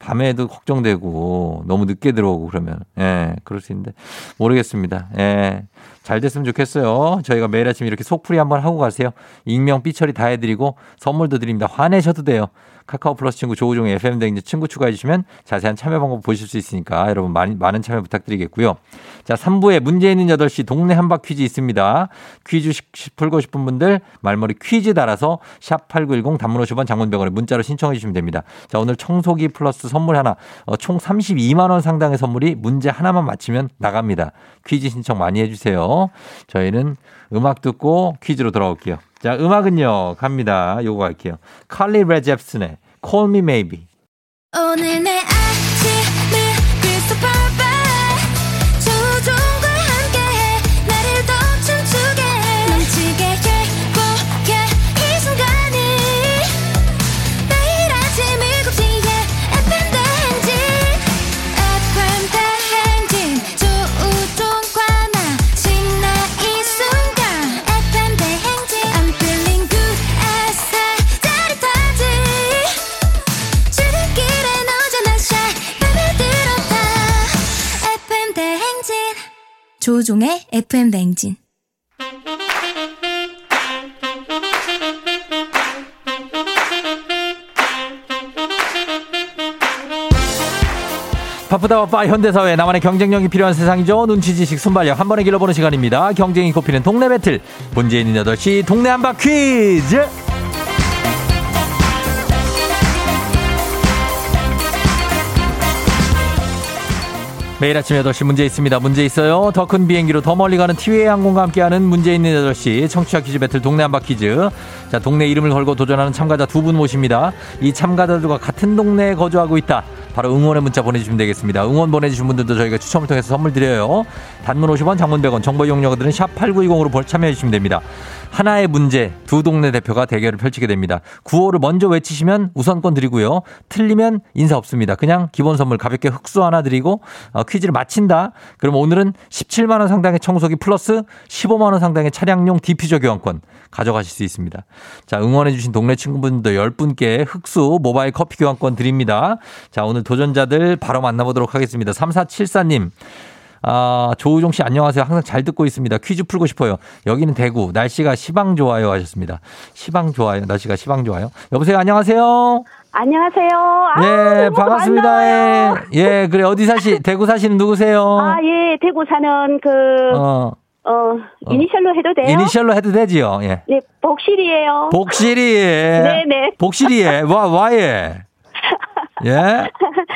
밤에도 걱정되고 너무 늦게 들어오고 그러면 예, 그럴 수 있는데 모르겠습니다. 예, 잘 됐으면 좋겠어요. 저희가 매일 아침 이렇게 속풀이 한번 하고 가세요. 익명 삐처리 다 해드리고 선물도 드립니다. 화내셔도 돼요. 카카오 플러스 친구 조우종의 에프엠 댕진 친구 추가해 주시면 자세한 참여 방법 보실 수 있으니까 여러분 많이, 많은 참여 부탁드리겠고요. 자, 삼 부에 문제 있는 여덟 시 동네 한바 퀴즈 있습니다. 퀴즈 풀고 싶은 분들 말머리 퀴즈 달아서 샵팔구일공 단문 오십 원 장문 백 원에 문자로 신청해 주시면 됩니다. 자, 오늘 청소기 플러스 선물 하나 어, 총 삼십이만 원 상당의 선물이 문제 하나만 맞히면 나갑니다. 퀴즈 신청 많이 해주세요. 저희는 음악 듣고 퀴즈로 돌아올게요. 자, 음악은요. 갑니다. 요거 갈게요. 칼리 레 잽슨의 Call Me Maybe. 오늘 내 아침을 Crystal Perfect 조종과 함께해 나를 더 춤추게 넘치게 행복해 이 순간이 매일 아침 일곱 시에 에프엠 대행진 에프엠 대행진 조우종과 나 신나 이 순간 에프엠 대행진 I'm feeling good as 조우종의 에프엠 냉진. 바쁘다 바빠 현대사회 나만의 경쟁력이 필요한 세상이죠. 눈치 지식 순발력 한 번에 길러보는 시간입니다. 경쟁이 꼽히는 동네 배틀 문제 있는 여덟 시 동네 한바 퀴즈. 매일 아침 여덟 시 문제 있습니다. 문제 있어요. 더 큰 비행기로 더 멀리 가는 티웨이 항공과 함께하는 문제 있는 여덟 시 청취자 퀴즈 배틀 동네 한바 퀴즈. 자, 동네 이름을 걸고 도전하는 참가자 두 분 모십니다. 이 참가자들과 같은 동네에 거주하고 있다. 바로 응원의 문자 보내주시면 되겠습니다. 응원 보내주신 분들도 저희가 추첨을 통해서 선물 드려요. 단문 오십 원, 장문 백 원, 정보 이용료들은 샵팔구이공으로 참여해주시면 됩니다. 하나의 문제, 두 동네 대표가 대결을 펼치게 됩니다. 구호를 먼저 외치시면 우선권 드리고요. 틀리면 인사 없습니다. 그냥 기본 선물 가볍게 흑수 하나 드리고 어, 퀴즈를 마친다. 그럼 오늘은 십칠만 원 상당의 청소기 플러스 십오만 원 상당의 차량용 디퓨저 교환권 가져가실 수 있습니다. 자, 응원해 주신 동네 친구분들 열 분께 흑수 모바일 커피 교환권 드립니다. 자, 오늘 도전자들 바로 만나보도록 하겠습니다. 삼사칠사님. 아, 조우종 씨 안녕하세요. 항상 잘 듣고 있습니다. 퀴즈 풀고 싶어요. 여기는 대구. 날씨가 시방 좋아요 하셨습니다. 시방 좋아요. 날씨가 시방 좋아요. 여보세요. 안녕하세요. 안녕하세요. 아, 예, 반갑습니다. 만나요. 예, 그래. 어디 사시, 대구 사시는 누구세요? 아, 예, 대구 사는 그, 어, 어, 이니셜로 해도 돼요? 이니셜로 해도 되지요. 예. 네, 복실이에요. 복실이. 네네. 복실이에. 와, 와예. 예.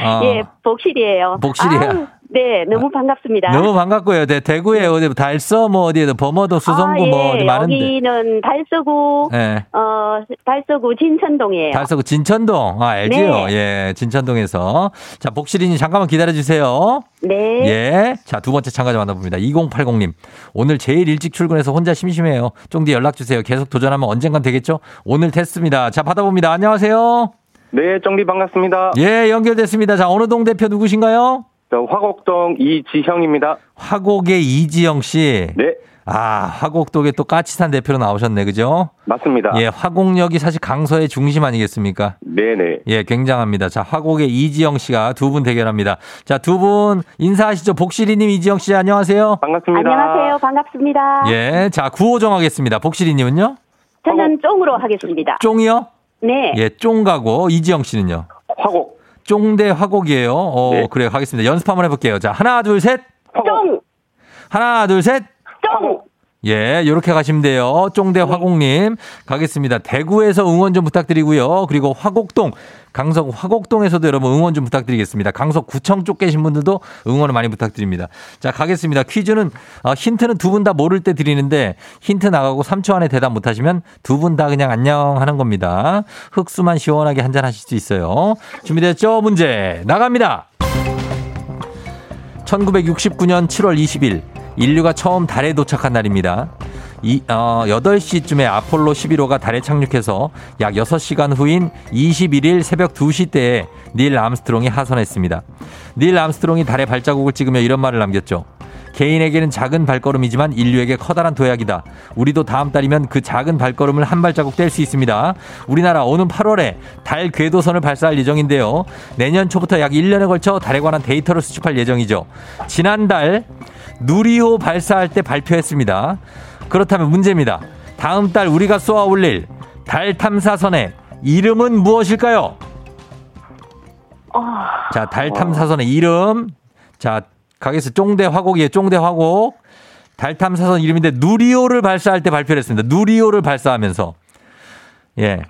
어. 예, 복실이에요. 복실이에요. 아유. 네, 너무 반갑습니다. 너무 반갑고요. 네, 대구에 어디 달서 뭐 어디에도 범어도 수성구 아, 예. 뭐 어디 많은데. 여기는 달서구, 네. 어 달서구 진천동이에요. 달서구 진천동, 아 알지요? 네. 예, 진천동에서 자 복실이님 잠깐만 기다려 주세요. 네. 예, 자 두 번째 참가자 만나봅니다. 이공팔공님 오늘 제일 일찍 출근해서 혼자 심심해요. 쫑디 연락 주세요. 계속 도전하면 언젠간 되겠죠? 오늘 됐습니다. 자 받아봅니다. 안녕하세요. 네, 쫑디 반갑습니다. 예, 연결됐습니다. 자 어느 동 대표 누구신가요? 화곡동 이지형입니다. 화곡의 이지형 씨. 네. 아, 화곡동에 또 까치산 대표로 나오셨네, 그죠? 맞습니다. 예, 화곡역이 사실 강서의 중심 아니겠습니까? 네네. 예, 굉장합니다. 자, 화곡의 이지영 씨가 두 분 대결합니다. 자, 두 분 인사하시죠. 복실이님, 이지영 씨, 안녕하세요. 반갑습니다. 안녕하세요. 반갑습니다. 예, 자, 구호정 하겠습니다. 복실이님은요? 저는 쫑으로 하겠습니다. 쫑이요? 네. 예, 쫑 가고, 이지영 씨는요? 화곡. 쫑 대 화곡이에요. 어, 네. 그래요. 하겠습니다. 연습 한번 해볼게요. 자, 하나, 둘, 셋. 쫑! 하나, 둘, 셋. 화곡. 예, 요렇게 가시면 돼요. 쫑대 화곡님 가겠습니다. 대구에서 응원 좀 부탁드리고요. 그리고 화곡동, 강석 화곡동에서도 여러분 응원 좀 부탁드리겠습니다. 강석구청 쪽 계신 분들도 응원을 많이 부탁드립니다. 자, 가겠습니다. 퀴즈는 어, 힌트는 두 분 다 모를 때 드리는데 힌트 나가고 삼 초 안에 대답 못하시면 두 분 다 그냥 안녕 하는 겁니다. 흑수만 시원하게 한잔 하실 수 있어요. 준비됐죠? 문제 나갑니다. 천구백육십구년 칠월 이십일 인류가 처음 달에 도착한 날입니다. 이, 어, 여덟 시쯤에 아폴로 십일 호가 달에 착륙해서 약 여섯 시간 후인 이십일일 새벽 두 시 때에 닐 암스트롱이 하선했습니다. 닐 암스트롱이 달에 발자국을 찍으며 이런 말을 남겼죠. 개인에게는 작은 발걸음이지만 인류에게 커다란 도약이다. 우리도 다음 달이면 그 작은 발걸음을 한 발자국 뗄 수 있습니다. 우리나라 오는 팔월에 달 궤도선을 발사할 예정인데요. 내년 초부터 약 일 년에 걸쳐 달에 관한 데이터를 수집할 예정이죠. 지난달 누리호 발사할 때 발표했습니다. 그렇다면 문제입니다. 다음 달 우리가 쏘아 올릴 달 탐사선의 이름은 무엇일까요? 어... 자, 달 탐사선의 이름. 자, 가겠습니다. 쫑대 화곡이에요. 쫑대 화곡. 달 탐사선 이름인데 누리호를 발사할 때 발표를 했습니다. 누리호를 발사하면서. 예.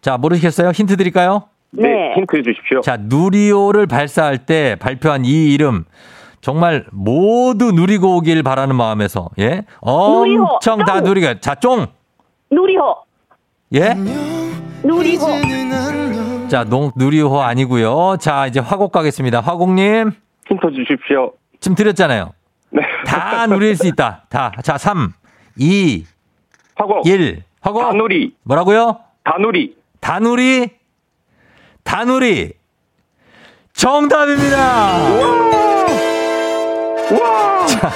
자, 모르시겠어요? 힌트 드릴까요? 네. 힌트 주십시오. 자, 누리호를 발사할 때 발표한 이 이름. 정말 모두 누리고 오길 바라는 마음에서, 예, 엄청 누리호, 다 누리고. 자, 쫑. 누리호. 예. 누리호. 자, 농 누리호 아니고요. 자, 이제 화곡 가겠습니다. 화곡님. 힌트 주십시오. 지금 드렸잖아요. 네. 다 누릴 수 있다. 다. 자, 삼, 이, 화곡. 일. 화곡. 다누리. 뭐라고요? 다누리. 다누리. 다누리. 정답입니다. 와! 자,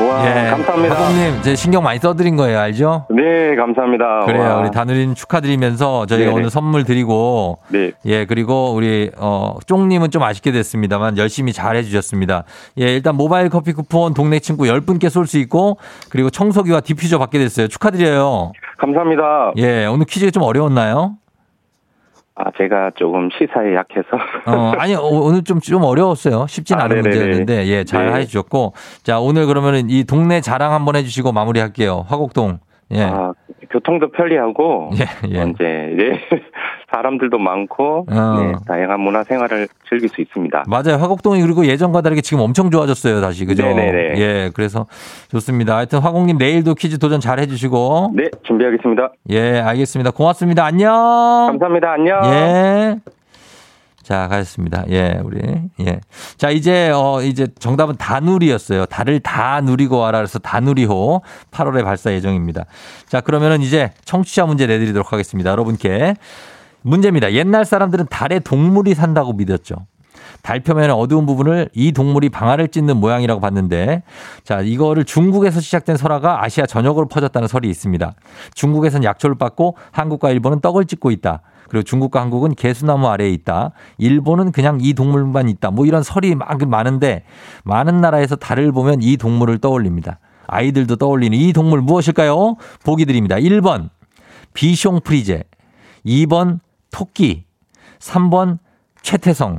예. 와, 예, 감사합니다. 화곡님, 제 신경 많이 써드린 거예요, 알죠? 네, 감사합니다. 그래요, 와. 우리 다누리님 축하드리면서 저희가 네네. 오늘 선물 드리고, 네. 예, 그리고 우리 어, 쫑님은 좀 아쉽게 됐습니다만 열심히 잘 해주셨습니다. 예, 일단 모바일 커피 쿠폰 동네 친구 열 분께 쏠 수 있고, 그리고 청소기와 디퓨저 받게 됐어요. 축하드려요. 감사합니다. 예, 오늘 퀴즈가 좀 어려웠나요? 아, 제가 조금 시사에 약해서. 어, 아니, 오늘 좀, 좀 어려웠어요. 쉽진 아, 않은 네네네. 문제였는데, 예, 잘 네. 해주셨고. 자, 오늘 그러면은 이 동네 자랑 한번 해주시고 마무리할게요. 화곡동. 예. 아, 교통도 편리하고. 예, 예. 어, 이제, 예. 사람들도 많고. 어. 네, 다양한 문화 생활을 즐길 수 있습니다. 맞아요. 화곡동이 그리고 예전과 다르게 지금 엄청 좋아졌어요. 다시. 그죠? 네네네. 예, 그래서 좋습니다. 하여튼 화곡님 내일도 퀴즈 도전 잘 해주시고. 네, 준비하겠습니다. 예, 알겠습니다. 고맙습니다. 안녕. 감사합니다. 안녕. 예. 자, 가겠습니다. 예, 우리. 예. 자, 이제, 어, 이제 정답은 다누리였어요. 달을 다 누리고 와라 그래서 다누리호 팔월에 발사 예정입니다. 자, 그러면은 이제 청취자 문제 내드리도록 하겠습니다. 여러분께. 문제입니다. 옛날 사람들은 달에 동물이 산다고 믿었죠. 달 표면의 어두운 부분을 이 동물이 방아를 찧는 모양이라고 봤는데, 자, 이거를 중국에서 시작된 설화가 아시아 전역으로 퍼졌다는 설이 있습니다. 중국에서는 약초를 빻고 한국과 일본은 떡을 찢고 있다. 그리고 중국과 한국은 개수나무 아래에 있다. 일본은 그냥 이 동물만 있다. 뭐 이런 설이 막 많은데 많은 나라에서 달을 보면 이 동물을 떠올립니다. 아이들도 떠올리는 이 동물 무엇일까요? 보기 드립니다. 일 번 비숑프리제, 이 번 토끼, 삼 번 최태성.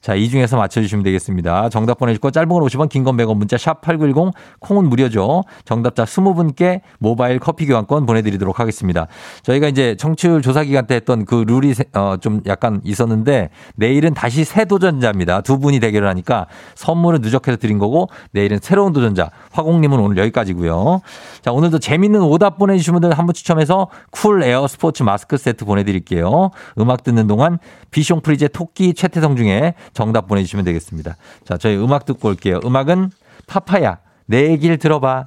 자, 이 중에서 맞춰주시면 되겠습니다. 정답 보내주시고 짧은 건 오십 원, 긴 건 백 원, 문자 샵 팔구일공, 콩은 무료죠. 정답자 이십 분께 모바일 커피 교환권 보내드리도록 하겠습니다. 저희가 이제 청취율 조사 기간 때 했던 그 룰이 어, 좀 약간 있었는데 내일은 다시 새 도전자입니다. 두 분이 대결을 하니까 선물을 누적해서 드린 거고 내일은 새로운 도전자 화공님은 오늘 여기까지고요. 자, 오늘도 재밌는 오답 보내주신 분들 한 분 추첨해서 쿨 에어 스포츠 마스크 세트 보내드릴게요. 음악 듣는 동안 비숑프리제, 토끼, 최태성 중에 정답 보내주시면 되겠습니다. 자, 저희 음악 듣고 올게요. 음악은 파파야, 내 얘기를 들어봐.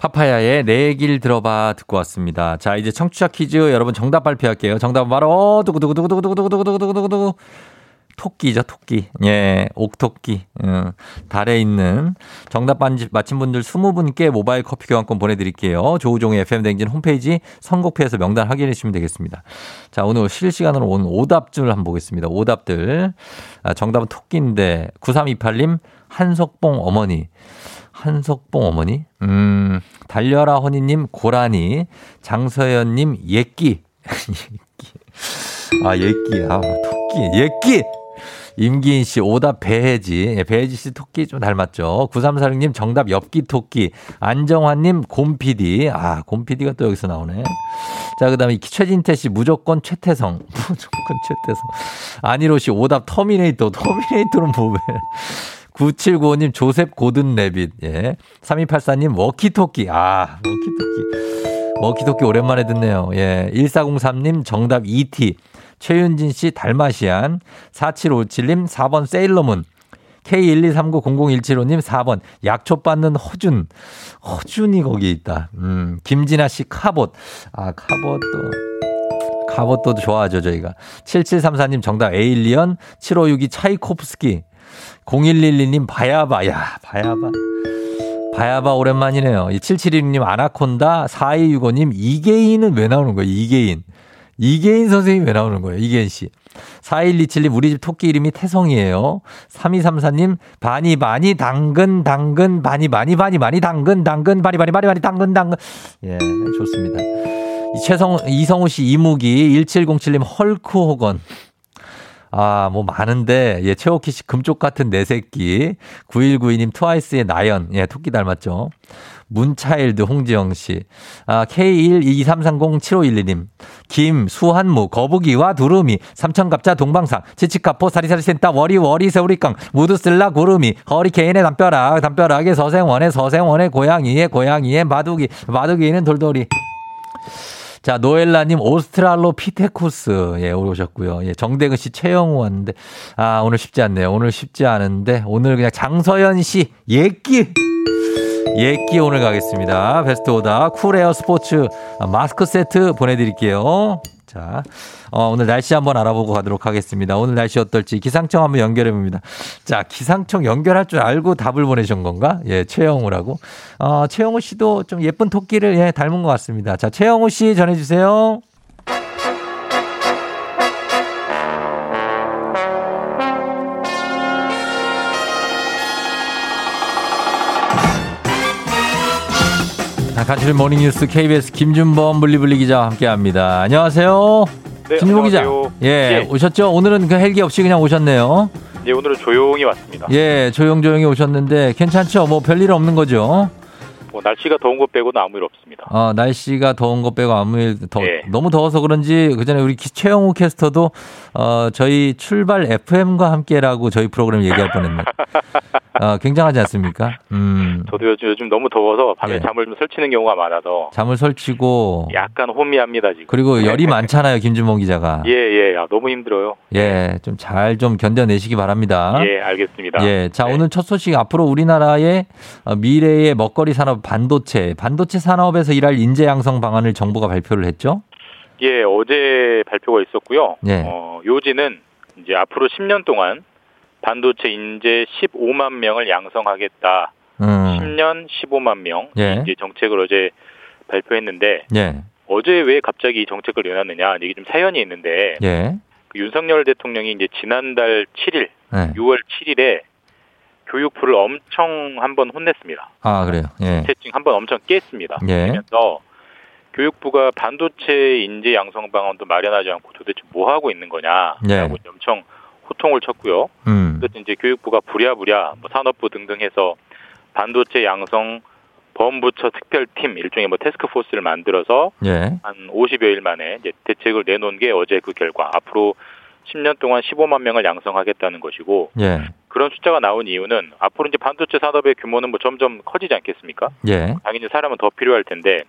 파파야의 내 얘기를 들어봐 듣고 왔습니다. 자, 이제 청취자 퀴즈 여러분 정답 발표할게요. 정답은 바로 두구두구두구두구두구두구두구두구 토끼죠, 토끼. 예, 옥토끼. 음, 달에 있는 정답 맞힌 분들 스무 분께 모바일 커피 교환권 보내드릴게요. 조우종의 에프엠 댕진 홈페이지 선곡표에서 명단 확인해 주시면 되겠습니다. 자, 오늘 실시간으로 온 오답들 한번 보겠습니다. 오답들. 아, 정답은 토끼인데 구삼이팔 님 한석봉 어머니. 한석봉 어머니. 음, 달려라 허니님 고라니. 장서연님 예끼. 예끼. 아, 예끼. 아, 토끼. 예끼. 임기인 씨 오답 배혜지. 배혜지 씨 토끼 좀 닮았죠. 구삼사육 님 정답 엽기 토끼. 안정환님 곰피디. 아, 곰피디가 또 여기서 나오네. 자, 그 다음에 최진태 씨 무조건 최태성. 무조건 최태성. 안희로 씨 오답 터미네이터. 터미네이터는 뭐 왜. 구칠구오 님 조셉 고든 레빗. 예. 삼이팔사 님 워키토끼. 아, 워키토끼. 워키토끼 오랜만에 듣네요. 예. 일사공삼 님 정답 이티. 최윤진 씨 달마시안. 사칠오칠 님 사 번 세일러문. 케이 일이삼구공공일칠오 님 사 번 약초 받는 허준. 허준이 거기 있다. 음. 김진아 씨 카봇. 아, 카봇도. 카봇도 좋아하죠, 저희가. 칠칠삼사 님 정답 에일리언. 칠오육이 차이코프스키. 공일일이 님 바야바. 야, 바야바. 바야바 오랜만이네요. 칠칠일육 님 아나콘다. 사이육오 님 이계인은 왜 나오는 거예요? 이계인. 이계인 선생님이 왜 나오는 거예요? 이계인 씨. 사일이칠 님 우리 집 토끼 이름이 태성이에요. 삼이삼사 님 바니 바니 당근 당근 바니 바니 바니 바니 당근 당근 바니 바니 바니 바니 당근 당근. 예, 좋습니다. 최성 이성우 씨 이무기. 일칠공칠 님 헐크 호건. 아, 뭐 많은데, 예, 최호키 씨 금쪽 같은 내 새끼. 구일구이 님 트와이스의 나연. 예, 토끼 닮았죠. 문차일드 홍지영 씨. 아, 케이 일이삼삼공칠오일이 님. 김, 수한무, 거북이와 두루미, 삼천갑자 동방상, 치치카포, 사리사리센터, 워리워리, 세우리깡, 무드슬라, 구름이, 허리케인의 담벼락, 담벼락의 서생원의 서생원의 고양이의 고양이의 마두기, 마두기는 돌돌이. 자, 노엘라님 오스트랄로피테쿠스. 예, 오셨고요. 예, 정대근 씨 최영우 왔는데, 아, 오늘 쉽지 않네요. 오늘 쉽지 않은데 오늘 그냥 장서연 씨 예끼 예끼 오늘 가겠습니다. 베스트 오다 쿨에어 스포츠 마스크 세트 보내드릴게요. 자, 어, 오늘 날씨 한번 알아보고 가도록 하겠습니다. 오늘 날씨 어떨지 기상청 한번 연결해 봅니다. 자, 기상청 연결할 줄 알고 답을 보내준 건가? 예, 최영우라고. 어, 최영우 씨도 좀 예쁜 토끼를 예, 닮은 것 같습니다. 자, 최영우 씨 전해주세요. 간추린 모닝뉴스 케이비에스 김준범 블리블리 기자와 함께합니다. 안녕하세요. 네, 김준범 기자. 예, 예, 오셨죠? 오늘은 그 헬기 없이 그냥 오셨네요. 예, 오늘은 조용히 왔습니다. 예, 조용조용히 오셨는데 괜찮죠? 뭐 별일 없는 거죠? 뭐 날씨가 더운 것 빼고는 아무 일 없습니다. 아, 날씨가 더운 것 빼고 아무 일 더, 예. 너무 더워서 그런지 그 전에 우리 최영우 캐스터도 어, 저희 출발 에프엠과 함께라고 저희 프로그램 얘기할 뻔했네요. 어, 굉장하지 않습니까? 음. 저도 요즘, 요즘 너무 더워서 밤에 예. 잠을 좀 설치는 경우가 많아서 잠을 설치고 약간 혼미합니다 지금. 그리고 열이 많잖아요, 김준범 기자가. 예예, 예. 아, 너무 힘들어요. 예, 좀 잘 좀 견뎌내시기 바랍니다. 예, 알겠습니다. 예, 자 네. 오늘 첫 소식 앞으로 우리나라의 미래의 먹거리 산업 반도체, 반도체 산업에서 일할 인재 양성 방안을 정부가 발표를 했죠? 예, 어제 발표가 있었고요. 예. 어, 요지는 이제 앞으로 십 년 동안 반도체 인재 십오만 명을 양성하겠다. 음. 십 년 십오만 명. 예. 이제 정책을 어제 발표했는데 예. 어제 왜 갑자기 이 정책을 내놨느냐? 이게 좀 사연이 있는데 예. 그 윤석열 대통령이 이제 지난달 칠 일, 예. 유월 칠일에 교육부를 엄청 한번 혼냈습니다. 아, 그래요? 예. 채찍 한번 엄청 깼습니다. 예. 그러면서 교육부가 반도체 인재 양성 방안도 마련하지 않고 도대체 뭐 하고 있는 거냐라고 예. 엄청 호통을 쳤고요. 음. 그래서 이제 교육부가 부랴부랴 뭐 산업부 등등 해서 반도체 양성 범부처 특별팀 일종의 뭐 태스크포스를 만들어서 예. 한 오십여 일 만에 이제 대책을 내놓은 게 어제 그 결과. 앞으로 십 년 동안 십오만 명을 양성하겠다는 것이고 예. 그런 숫자가 나온 이유는 앞으로 이제 반도체 산업의 규모는 뭐 점점 커지지 않겠습니까? 예. 당연히 사람은 더 필요할 텐데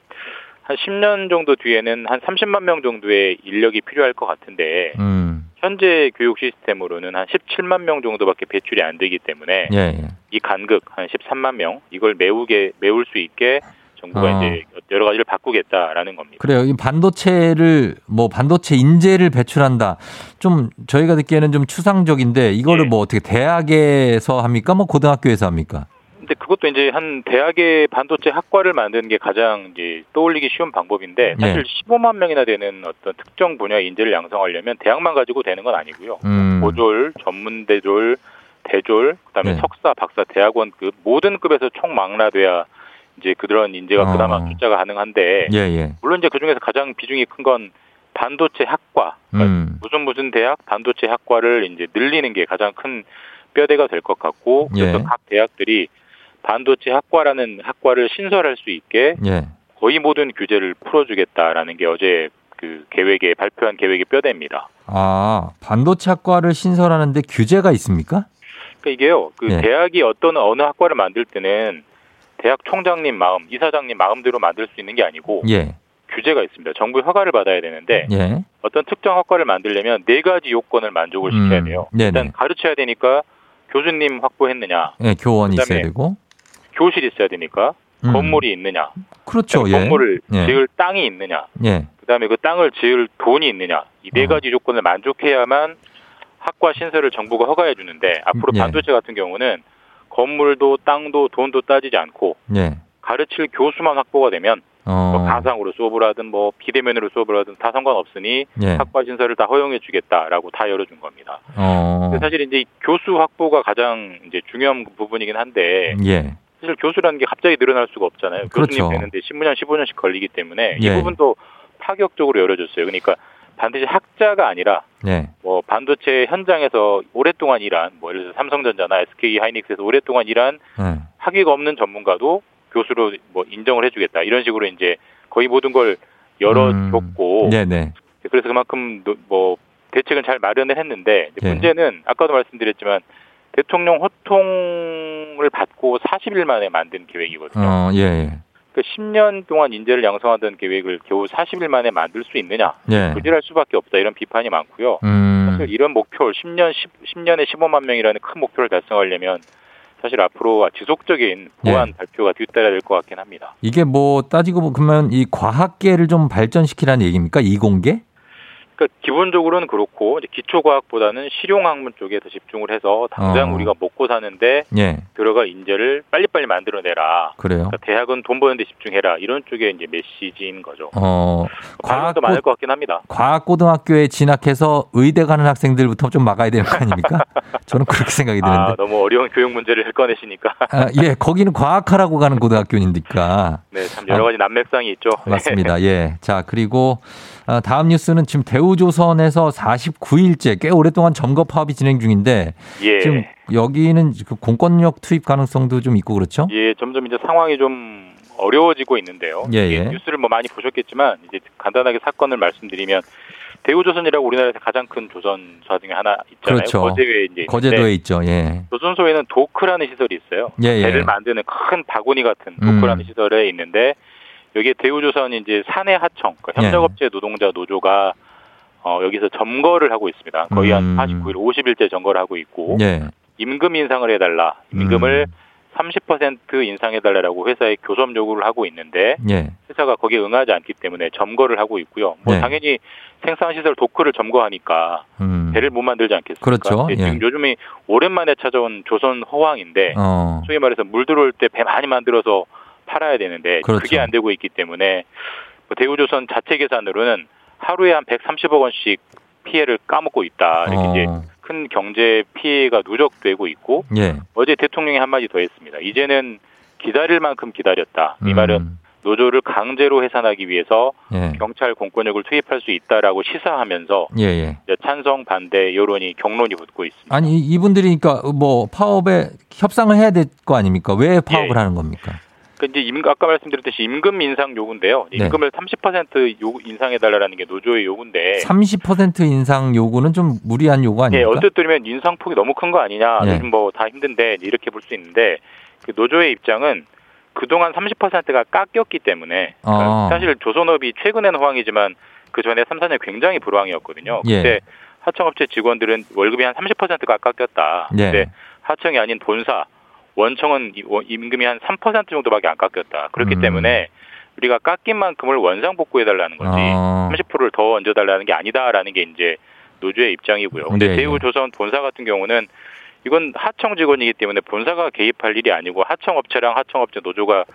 한 십 년 정도 뒤에는 한 삼십만 명 정도의 인력이 필요할 것 같은데 음. 현재 교육 시스템으로는 한 십칠만 명 정도밖에 배출이 안 되기 때문에 예. 이 간극 한 십삼만 명 이걸 메우게 메울 수 있게 정부가 어. 이제 여러 가지를 바꾸겠다라는 겁니다. 그래요. 이 반도체를 뭐 반도체 인재를 배출한다. 좀 저희가 듣기에는 좀 추상적인데 이거를 네. 뭐 어떻게 대학에서 합니까? 뭐 고등학교에서 합니까? 근데 그것도 이제 한 대학의 반도체 학과를 만드는 게 가장 이제 떠올리기 쉬운 방법인데 사실 네. 십오만 명이나 되는 어떤 특정 분야의 인재를 양성하려면 대학만 가지고 되는 건 아니고요. 음. 고졸, 전문대졸, 대졸, 그다음에 네. 석사, 박사, 대학원급 모든 급에서 총망라돼야 이제 그런 인재가 어. 그나마 숫자가 가능한데 예, 예. 물론 이제 그 중에서 가장 비중이 큰 건 반도체 학과 그러니까 음. 무슨 무슨 대학 반도체 학과를 이제 늘리는 게 가장 큰 뼈대가 될 것 같고 그래서 예. 각 대학들이 반도체 학과라는 학과를 신설할 수 있게 예. 거의 모든 규제를 풀어주겠다라는 게 어제 그 계획에 발표한 계획의 뼈대입니다. 아 반도체 학과를 신설하는데 규제가 있습니까? 그러니까 이게요. 그 예. 대학이 어떤 어느 학과를 만들 때는 대학 총장님 마음, 이사장님 마음대로 만들 수 있는 게 아니고 예. 규제가 있습니다. 정부의 허가를 받아야 되는데 예. 어떤 특정 학과를 만들려면 네 가지 요건을 만족을 시켜야 음, 돼요. 네네. 일단 가르쳐야 되니까 교수님 확보했느냐. 예, 교원이 있어야 되고. 교실이 있어야 되니까 음. 건물이 있느냐. 그렇죠. 예. 건물을 예. 지을 땅이 있느냐. 예. 그다음에 그 땅을 지을 돈이 있느냐. 이 네 가지 어. 요건을 만족해야만 학과 신설을 정부가 허가해 주는데 앞으로 예. 반도체 같은 경우는 건물도 땅도 돈도 따지지 않고 예. 가르칠 교수만 확보가 되면 어. 뭐 가상으로 수업을 하든 뭐 비대면으로 수업을 하든 다 상관없으니 예. 학과 신설을 다 허용해 주겠다라고 다 열어준 겁니다. 어. 근데 사실 이제 교수 확보가 가장 이제 중요한 부분이긴 한데 예. 사실 교수라는 게 갑자기 늘어날 수가 없잖아요. 그렇죠. 교수님 되는데 십오 년, 십오 년씩 걸리기 때문에 예. 이 부분도 파격적으로 열어줬어요. 그러니까 반드시 학자가 아니라 네. 뭐 반도체 현장에서 오랫동안 일한 뭐 예를 들어 삼성전자나 에스케이하이닉스에서 오랫동안 일한 네. 학위가 없는 전문가도 교수로 뭐 인정을 해주겠다 이런 식으로 이제 거의 모든 걸 열어줬고 음. 그래서 그만큼 뭐 대책은 잘 마련을 했는데 네. 문제는 아까도 말씀드렸지만 대통령 호통을 받고 사십 일 만에 만든 계획이거든요. 어, 예, 예. 그 십 년 동안 인재를 양성하던 계획을 겨우 사십 일 만에 만들 수 있느냐, 예. 부질할 수밖에 없다 이런 비판이 많고요. 음. 사실 이런 목표, 십 년, 십, 십 년에 십오만 명이라는 큰 목표를 달성하려면 사실 앞으로 지속적인 보완 예. 발표가 뒤따라야 될 것 같긴 합니다. 이게 뭐 따지고 보면 이 과학계를 좀 발전시키라는 얘기입니까? 이공계? 그러니까 기본적으로는 그렇고 이제 기초과학보다는 실용학문 쪽에 더 집중을 해서 당장 어. 우리가 먹고 사는데 예. 들어갈 인재를 빨리빨리 만들어내라. 그래요. 그러니까 대학은 돈 버는 데 집중해라. 이런 쪽에 이제 메시지인 거죠. 어. 과학도 많을 것 같긴 합니다. 과학고등학교에 진학해서 의대 가는 학생들부터 좀 막아야 되는 거 아닙니까? 저는 그렇게 생각이 드는데. 아, 너무 어려운 교육 문제를 꺼내시니까. 아, 예, 거기는 과학하라고 가는 고등학교니까. 네, 참 여러 가지 아, 난맥상이 있죠. 맞습니다. 예, 자 그리고 다음 뉴스는 지금 대우조선에서 사십구 일째 꽤 오랫동안 점거 파업이 진행 중인데 예. 지금 여기는 공권력 투입 가능성도 좀 있고 그렇죠? 예, 점점 이제 상황이 좀 어려워지고 있는데요. 예, 예. 뉴스를 뭐 많이 보셨겠지만 이제 간단하게 사건을 말씀드리면 대우조선이라고 우리나라에서 가장 큰 조선사 중에 하나 있잖아요. 그렇죠. 거제도에 이제 거제도에 있죠. 예. 조선소에는 도크라는 시설이 있어요. 예, 예. 배를 만드는 큰 바구니 같은 도크라는 음. 시설에 있는데. 여기에 대우조선 이제 사내 하청, 그러니까 협력업체 노동자 노조가 어, 여기서 점거를 하고 있습니다. 거의 음. 한 사십구 일, 오십 일째 점거를 하고 있고 예. 임금 인상을 해달라, 임금을 음. 삼십 퍼센트 인상해달라라고 회사에 교섭 요구를 하고 있는데 예. 회사가 거기에 응하지 않기 때문에 점거를 하고 있고요. 뭐 예. 당연히 생산시설 도크를 점거하니까 음. 배를 못 만들지 않겠습니까? 그렇죠. 예. 지금 요즘에 오랜만에 찾아온 조선 호황인데 어. 소위 말해서 물 들어올 때 배 많이 만들어서 팔아야 되는데 그렇죠. 그게 안 되고 있기 때문에 대우조선 자체 계산으로는 하루에 한 백삼십억 원씩 피해를 까먹고 있다. 이렇게 어. 이제 큰 경제 피해가 누적되고 있고 예. 어제 대통령이 한마디 더 했습니다. 이제는 기다릴 만큼 기다렸다. 이 음. 말은 노조를 강제로 해산하기 위해서 예. 경찰 공권력을 투입할 수 있다라고 시사하면서 예예. 찬성 반대 여론이 격론이 붙고 있습니다. 아니 이분들이니까 뭐 파업에 협상을 해야 될 거 아닙니까? 왜 파업을 예. 하는 겁니까? 그러니까 이제 임금, 아까 말씀드렸듯이 임금 인상 요구인데요. 임금을 네. 삼십 퍼센트 인상해달라는 게 노조의 요구인데. 삼십 퍼센트 인상 요구는 좀 무리한 요구 아닙니까? 네. 어떻게 들으면 인상폭이 너무 큰 거 아니냐. 네. 요즘 뭐 다 힘든데 이렇게 볼 수 있는데 그 노조의 입장은 그동안 삼십 퍼센트가 깎였기 때문에 그러니까 아. 사실 조선업이 최근에는 호황이지만 그 전에 삼, 사 년 굉장히 불황이었거든요. 그때 예. 하청업체 직원들은 월급이 한 삼십 퍼센트가 깎였다. 네. 근데 하청이 아닌 본사. 원청은 임금이 한 삼 퍼센트 정도밖에 안 깎였다. 그렇기 음. 때문에 우리가 깎인 만큼을 원상 복구해달라는 거지 아. 삼십 퍼센트를 더 얹어달라는 게 아니다라는 게 이제 노조의 입장이고요. 근데 네, 대우조선 본사 같은 경우는 이건 하청 직원이기 때문에 본사가 개입할 일이 아니고 하청업체랑 하청업체 노조가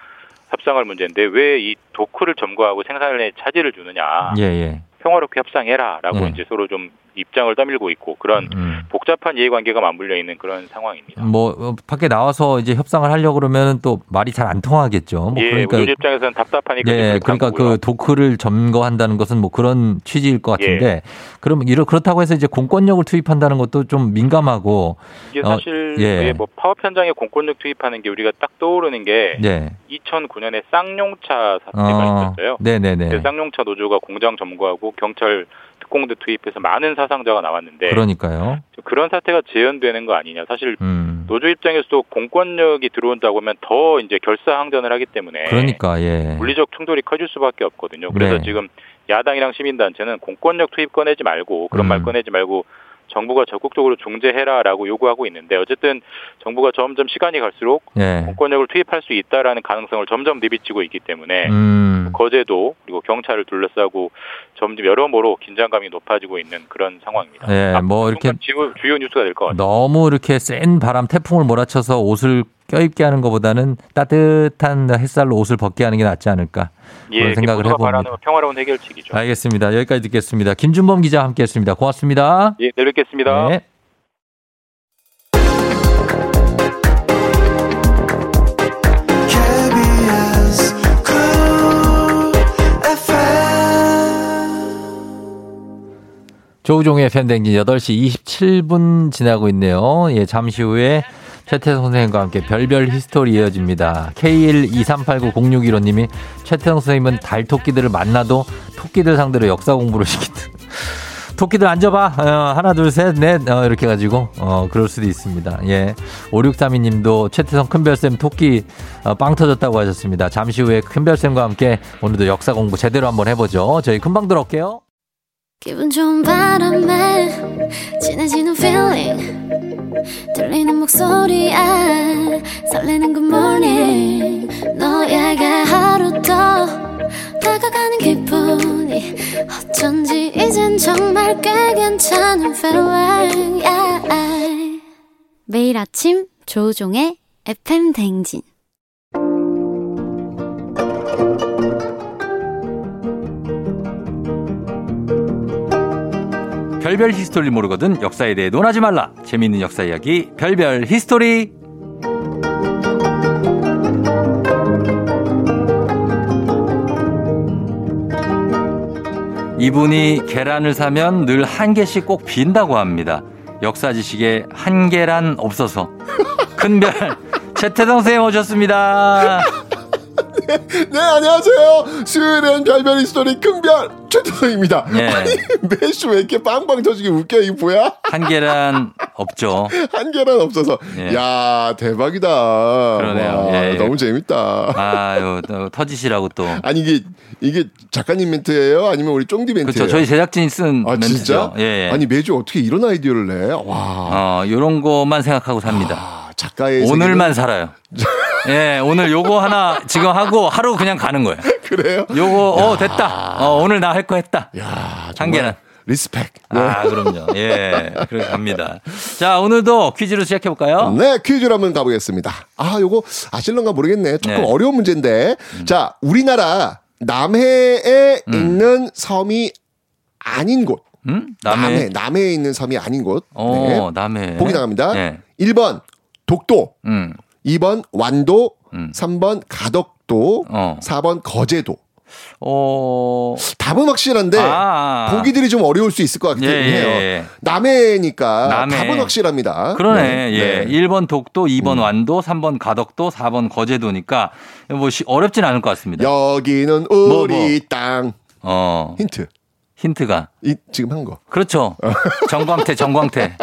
협상할 문제인데 왜 이 도크를 점거하고 생산에 차질을 주느냐. 예, 예. 평화롭게 협상해라라고 예. 이제 서로 좀 입장을 떠밀고 있고 그런 음. 복잡한 이해관계가 맞물려 있는 그런 상황입니다. 뭐 밖에 나와서 이제 협상을 하려 그러면 또 말이 잘 안 통하겠죠. 뭐 예, 그러니까 우리 입장에서는 답답하니까. 예, 그러니까 그 도크를 점거한다는 것은 뭐 그런 취지일 것 같은데, 예. 그럼 이렇 그렇다고 해서 이제 공권력을 투입한다는 것도 좀 민감하고. 이게 사실 어, 예. 뭐 파업 현장에 공권력 투입하는 게 우리가 딱 떠오르는 게 예. 이천구 년에 쌍용차 사태가 어, 있었어요. 네네네. 쌍용차 노조가 공장 점거하고 경찰 특공대 투입해서 많은 사상자가 나왔는데 그러니까요. 그런 사태가 재현되는 거 아니냐. 사실 음. 노조 입장에서도 공권력이 들어온다고 하면 더 이제 결사항전을 하기 때문에 그러니까 예. 물리적 충돌이 커질 수밖에 없거든요. 그래서 네. 지금 야당이랑 시민단체는 공권력 투입 꺼내지 말고 그런 음. 말 꺼내지 말고 정부가 적극적으로 중재해라라고 요구하고 있는데 어쨌든 정부가 점점 시간이 갈수록 예. 공권력을 투입할 수 있다라는 가능성을 점점 내비치고 있기 때문에 음. 거제도 그리고 경찰을 둘러싸고 점점 여러모로 긴장감이 높아지고 있는 그런 상황입니다. 예, 뭐 이렇게 주요 뉴스가 될 것 같아요. 너무 이렇게 센 바람, 태풍을 몰아쳐서 옷을 껴입게 하는 것보다는 따뜻한 햇살로 옷을 벗게 하는 게 낫지 않을까 예, 그런 생각을 해봅니다. 평화로운 해결책이죠. 알겠습니다. 여기까지 듣겠습니다. 김준범 기자와 함께했습니다. 고맙습니다. 예, 내일 뵙겠습니다. 네. 조우종의 팬댕진 여덟 시 이십칠 분 지나고 있네요. 예, 잠시 후에 최태성 선생님과 함께 별별 히스토리 이어집니다. 케이 일 이삼팔구 공육일오님이 최태성 선생님은 달토끼들을 만나도 토끼들 상대로 역사 공부를 시키듯 토끼들 앉아봐 하나 둘 셋 넷 이렇게 가지고 어 그럴 수도 있습니다. 예, 오육삼이님도 최태성 큰별쌤 토끼 빵 터졌다고 하셨습니다. 잠시 후에 큰별쌤과 함께 오늘도 역사 공부 제대로 한번 해보죠. 저희 금방 들어올게요. 기분 좋은 바람에 진해지는 feeling 들리는 목소리에 설레는 good morning 너에게 하루 더 다가가는 기분이 어쩐지 이젠 정말 꽤 괜찮은 feeling yeah. 매일 아침 조우종의 에프엠 대행진 별별 히스토리 모르거든 역사에 대해 논하지 말라. 재미있는 역사 이야기 별별 히스토리. 이분이 계란을 사면 늘 한 개씩 꼭 빈다고 합니다. 역사 지식에 한 계란 없어서 큰별 최태성 선생님 오셨습니다. 네, 네, 안녕하세요. 수요일엔 별별 히스토리 큰별 최태성입니다. 네. 아니, 매주 왜 이렇게 빵빵 터지게 웃겨, 이게 뭐야? 한 계란 없죠. 한 계란 없어서. 네. 야, 대박이다. 그러네요. 와, 예, 예. 너무 재밌다. 아유, 터지시라고 또. 아니, 이게, 이게 작가님 멘트예요? 아니면 우리 쫑디 멘트예요? 그렇죠. 저희 제작진이 쓴 아, 멘트죠. 진짜? 예, 예. 아니, 매주 어떻게 이런 아이디어를 내? 와. 어, 요런 것만 생각하고 삽니다. 아, 작가의 오늘만 세계는... 살아요. 예, 오늘 요거 하나 지금 하고 하루 그냥 가는 거예요. 그래요? 요거, 야. 어, 됐다. 어, 오늘 나 할 거 했다. 야, 한 개는. 리스펙. 아, 그럼요. 예, 그렇게 갑니다. 자, 오늘도 퀴즈로 시작해볼까요? 네, 퀴즈로 한번 가보겠습니다. 아, 요거 아실런가 모르겠네. 조금 네. 어려운 문제인데. 음. 자, 우리나라 남해에 음. 있는 섬이 아닌 곳. 음? 남해? 남해, 남해에 있는 섬이 아닌 곳. 어, 네. 남해. 보기 나갑니다. 네. 일 번, 독도. 음. 이 번 완도, 음. 삼 번 가덕도, 어. 사 번 거제도. 어... 답은 확실한데 아~ 보기들이 좀 어려울 수 있을 것 같긴 예, 해요. 예. 남해니까 남해. 답은 확실합니다. 그러네. 네. 예. 네. 일 번 독도, 이 번 음. 완도, 삼 번 가덕도, 사 번 거제도니까 뭐 어렵진 않을 것 같습니다. 여기는 우리 뭐, 뭐. 땅. 어. 힌트. 힌트가. 이, 지금 한 거. 그렇죠. 정광태, 정광태.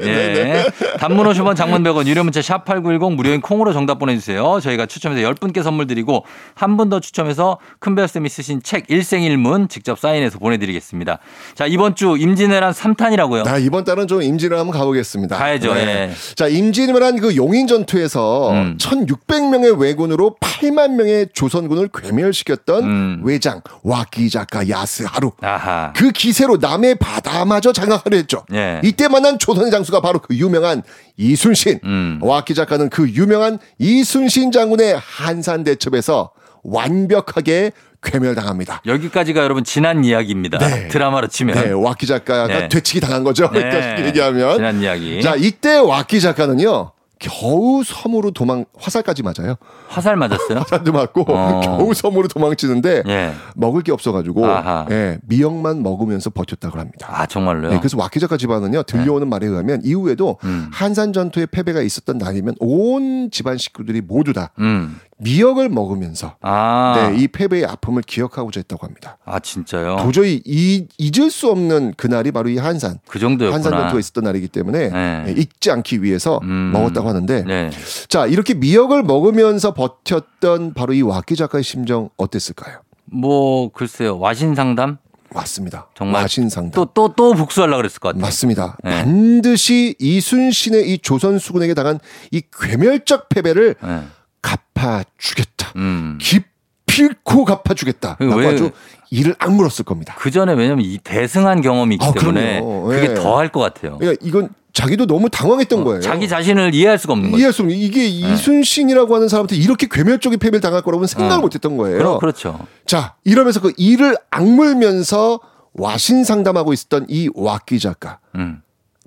예. 단문 오십 원, 장문 백 원, 유료 문자 샵 팔구일공, 무료인 콩으로 정답 보내주세요. 저희가 추첨해서 열 분께 선물 드리고 한 분 더 추첨해서 큰별쌤이 쓰신 책 일생일문 직접 사인해서 보내드리겠습니다. 자, 이번 주 임진왜란 삼 탄이라고요. 아, 이번 달은 좀 임진왜란 한번 가보겠습니다. 가야죠. 네. 예. 자, 임진왜란 그 용인 전투에서 음. 천육백 명의 왜군으로 팔만 명의 조선군을 괴멸시켰던 음. 외장 와키자카 야스하루. 아하. 그 기세로 남의 바다마저 장악하려 했죠. 예. 이때 만난 조선의 장수가 바로 그 유명한 이순신. 음. 와키자카는 그 유명한 이순신 장군의 한산대첩에서 완벽하게 괴멸당합니다. 여기까지가 여러분 지난 이야기입니다. 네. 드라마로 치면. 네. 와키자카가 네. 되치기 당한 거죠. 네. 그러니까 얘기하면. 지난 이야기. 자, 이때 와키자카는요. 겨우 섬으로 도망 화살까지 맞아요. 화살 맞았어요? 화살도 맞고 어. 겨우 섬으로 도망치는데 예. 먹을 게 없어가지고 예, 미역만 먹으면서 버텼다고 합니다. 아 정말로요? 네, 그래서 와키자카 집안은요 들려오는 예. 말에 의하면 이후에도 음. 한산 전투의 패배가 있었던 날이면 온 집안 식구들이 모두 다 음. 미역을 먹으면서 아. 네, 이 패배의 아픔을 기억하고자 했다고 합니다. 아 진짜요? 도저히 이, 잊을 수 없는 그날이 바로 이 한산. 그 정도였구나. 한산 전투가 있었던 날이기 때문에 네. 네, 잊지 않기 위해서 음. 먹었다고 하는데 네. 자 이렇게 미역을 먹으면서 버텼던 바로 이 와키자카의 심정 어땠을까요? 뭐 글쎄요. 와신상담? 맞습니다. 정말 와신상담. 또, 또, 또 복수하려고 그랬을 것 같아요. 맞습니다. 네. 반드시 이순신의 이 조선 수군에게 당한 이 괴멸적 패배를 네. 갚아주겠다. 음. 기필코 갚아주겠다. 라고 아주 이를 악물었을 겁니다. 그 전에 왜냐하면 이 대승한 경험이 있기 아, 때문에 그럼요. 그게 네. 더할 것 같아요. 그러니까 이건 자기도 너무 당황했던 어, 거예요. 자기 자신을 이해할 수가 없는 거예요. 이해할 수 없는 이게 네. 이순신이라고 하는 사람한테 이렇게 괴멸적인 패배를 당할 거라고는 생각을 어. 못했던 거예요. 그럼, 그렇죠. 자 이러면서 그 이를 악물면서 와신 상담하고 있었던 이 와키자카 음.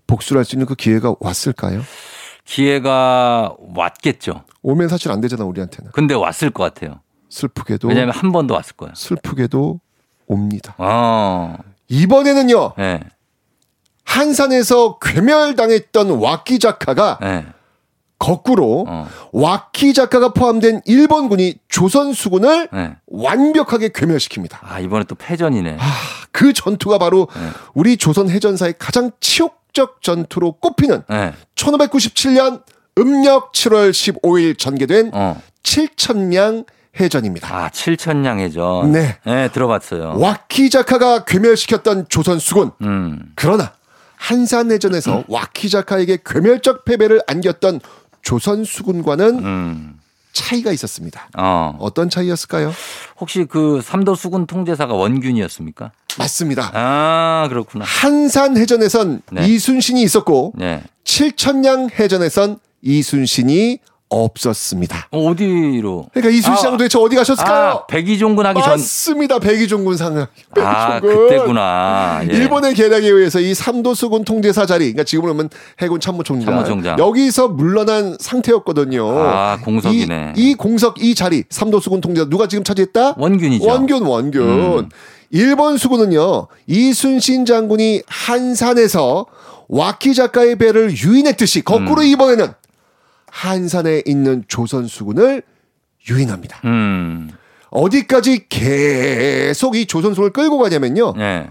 복수를 할 수 있는 그 기회가 왔을까요? 기회가 왔겠죠. 오면 사실 안 되잖아 우리한테는. 근데 왔을 것 같아요. 슬프게도. 왜냐하면 한 번 더 왔을 거예요. 슬프게도 옵니다. 어. 이번에는요. 네. 한산에서 괴멸당했던 와키자카가 네. 거꾸로 어. 와키자카가 포함된 일본군이 조선수군을 네. 완벽하게 괴멸시킵니다. 아 이번에 또 패전이네. 아, 그 전투가 바로 네. 우리 조선 해전사의 가장 치욕적 전투로 꼽히는 네. 천오백구십칠 년 음력 칠월 십오일 전개된 어. 칠천량 해전입니다. 아, 칠천량 해전. 네. 네, 들어봤어요. 와키자카가 괴멸시켰던 조선수군. 음. 그러나 한산해전에서 음. 와키자카에게 괴멸적 패배를 안겼던 조선수군과는 음. 차이가 있었습니다. 어. 어떤 차이였을까요? 혹시 그 삼도수군통제사가 원균이었습니까? 맞습니다. 아, 그렇구나. 한산해전에선 네. 이순신이 있었고 네. 칠천량 해전에선 이순신이 없었습니다. 어디로? 그러니까 이순신 아, 도대체 어디 가셨을까요? 아, 백의종군 하기 전. 맞습니다. 백의종군 상하. 아, 그때구나. 예. 일본의 계략에 의해서 이 삼도수군 통제사 자리, 그러니까 지금으로 보면 해군 참모총장. 참모총장. 여기서 물러난 상태였거든요. 아, 공석이네. 이, 이 공석 이 자리, 삼도수군 통제사 누가 지금 차지했다? 원균이죠. 원균, 원균. 음. 일본 수군은요, 이순신 장군이 한산에서 와키자카의 배를 유인했듯이 거꾸로 음. 이번에는 한산에 있는 조선 수군을 유인합니다. 음. 어디까지 계속 이 조선 수군을 끌고 가냐면요. 네.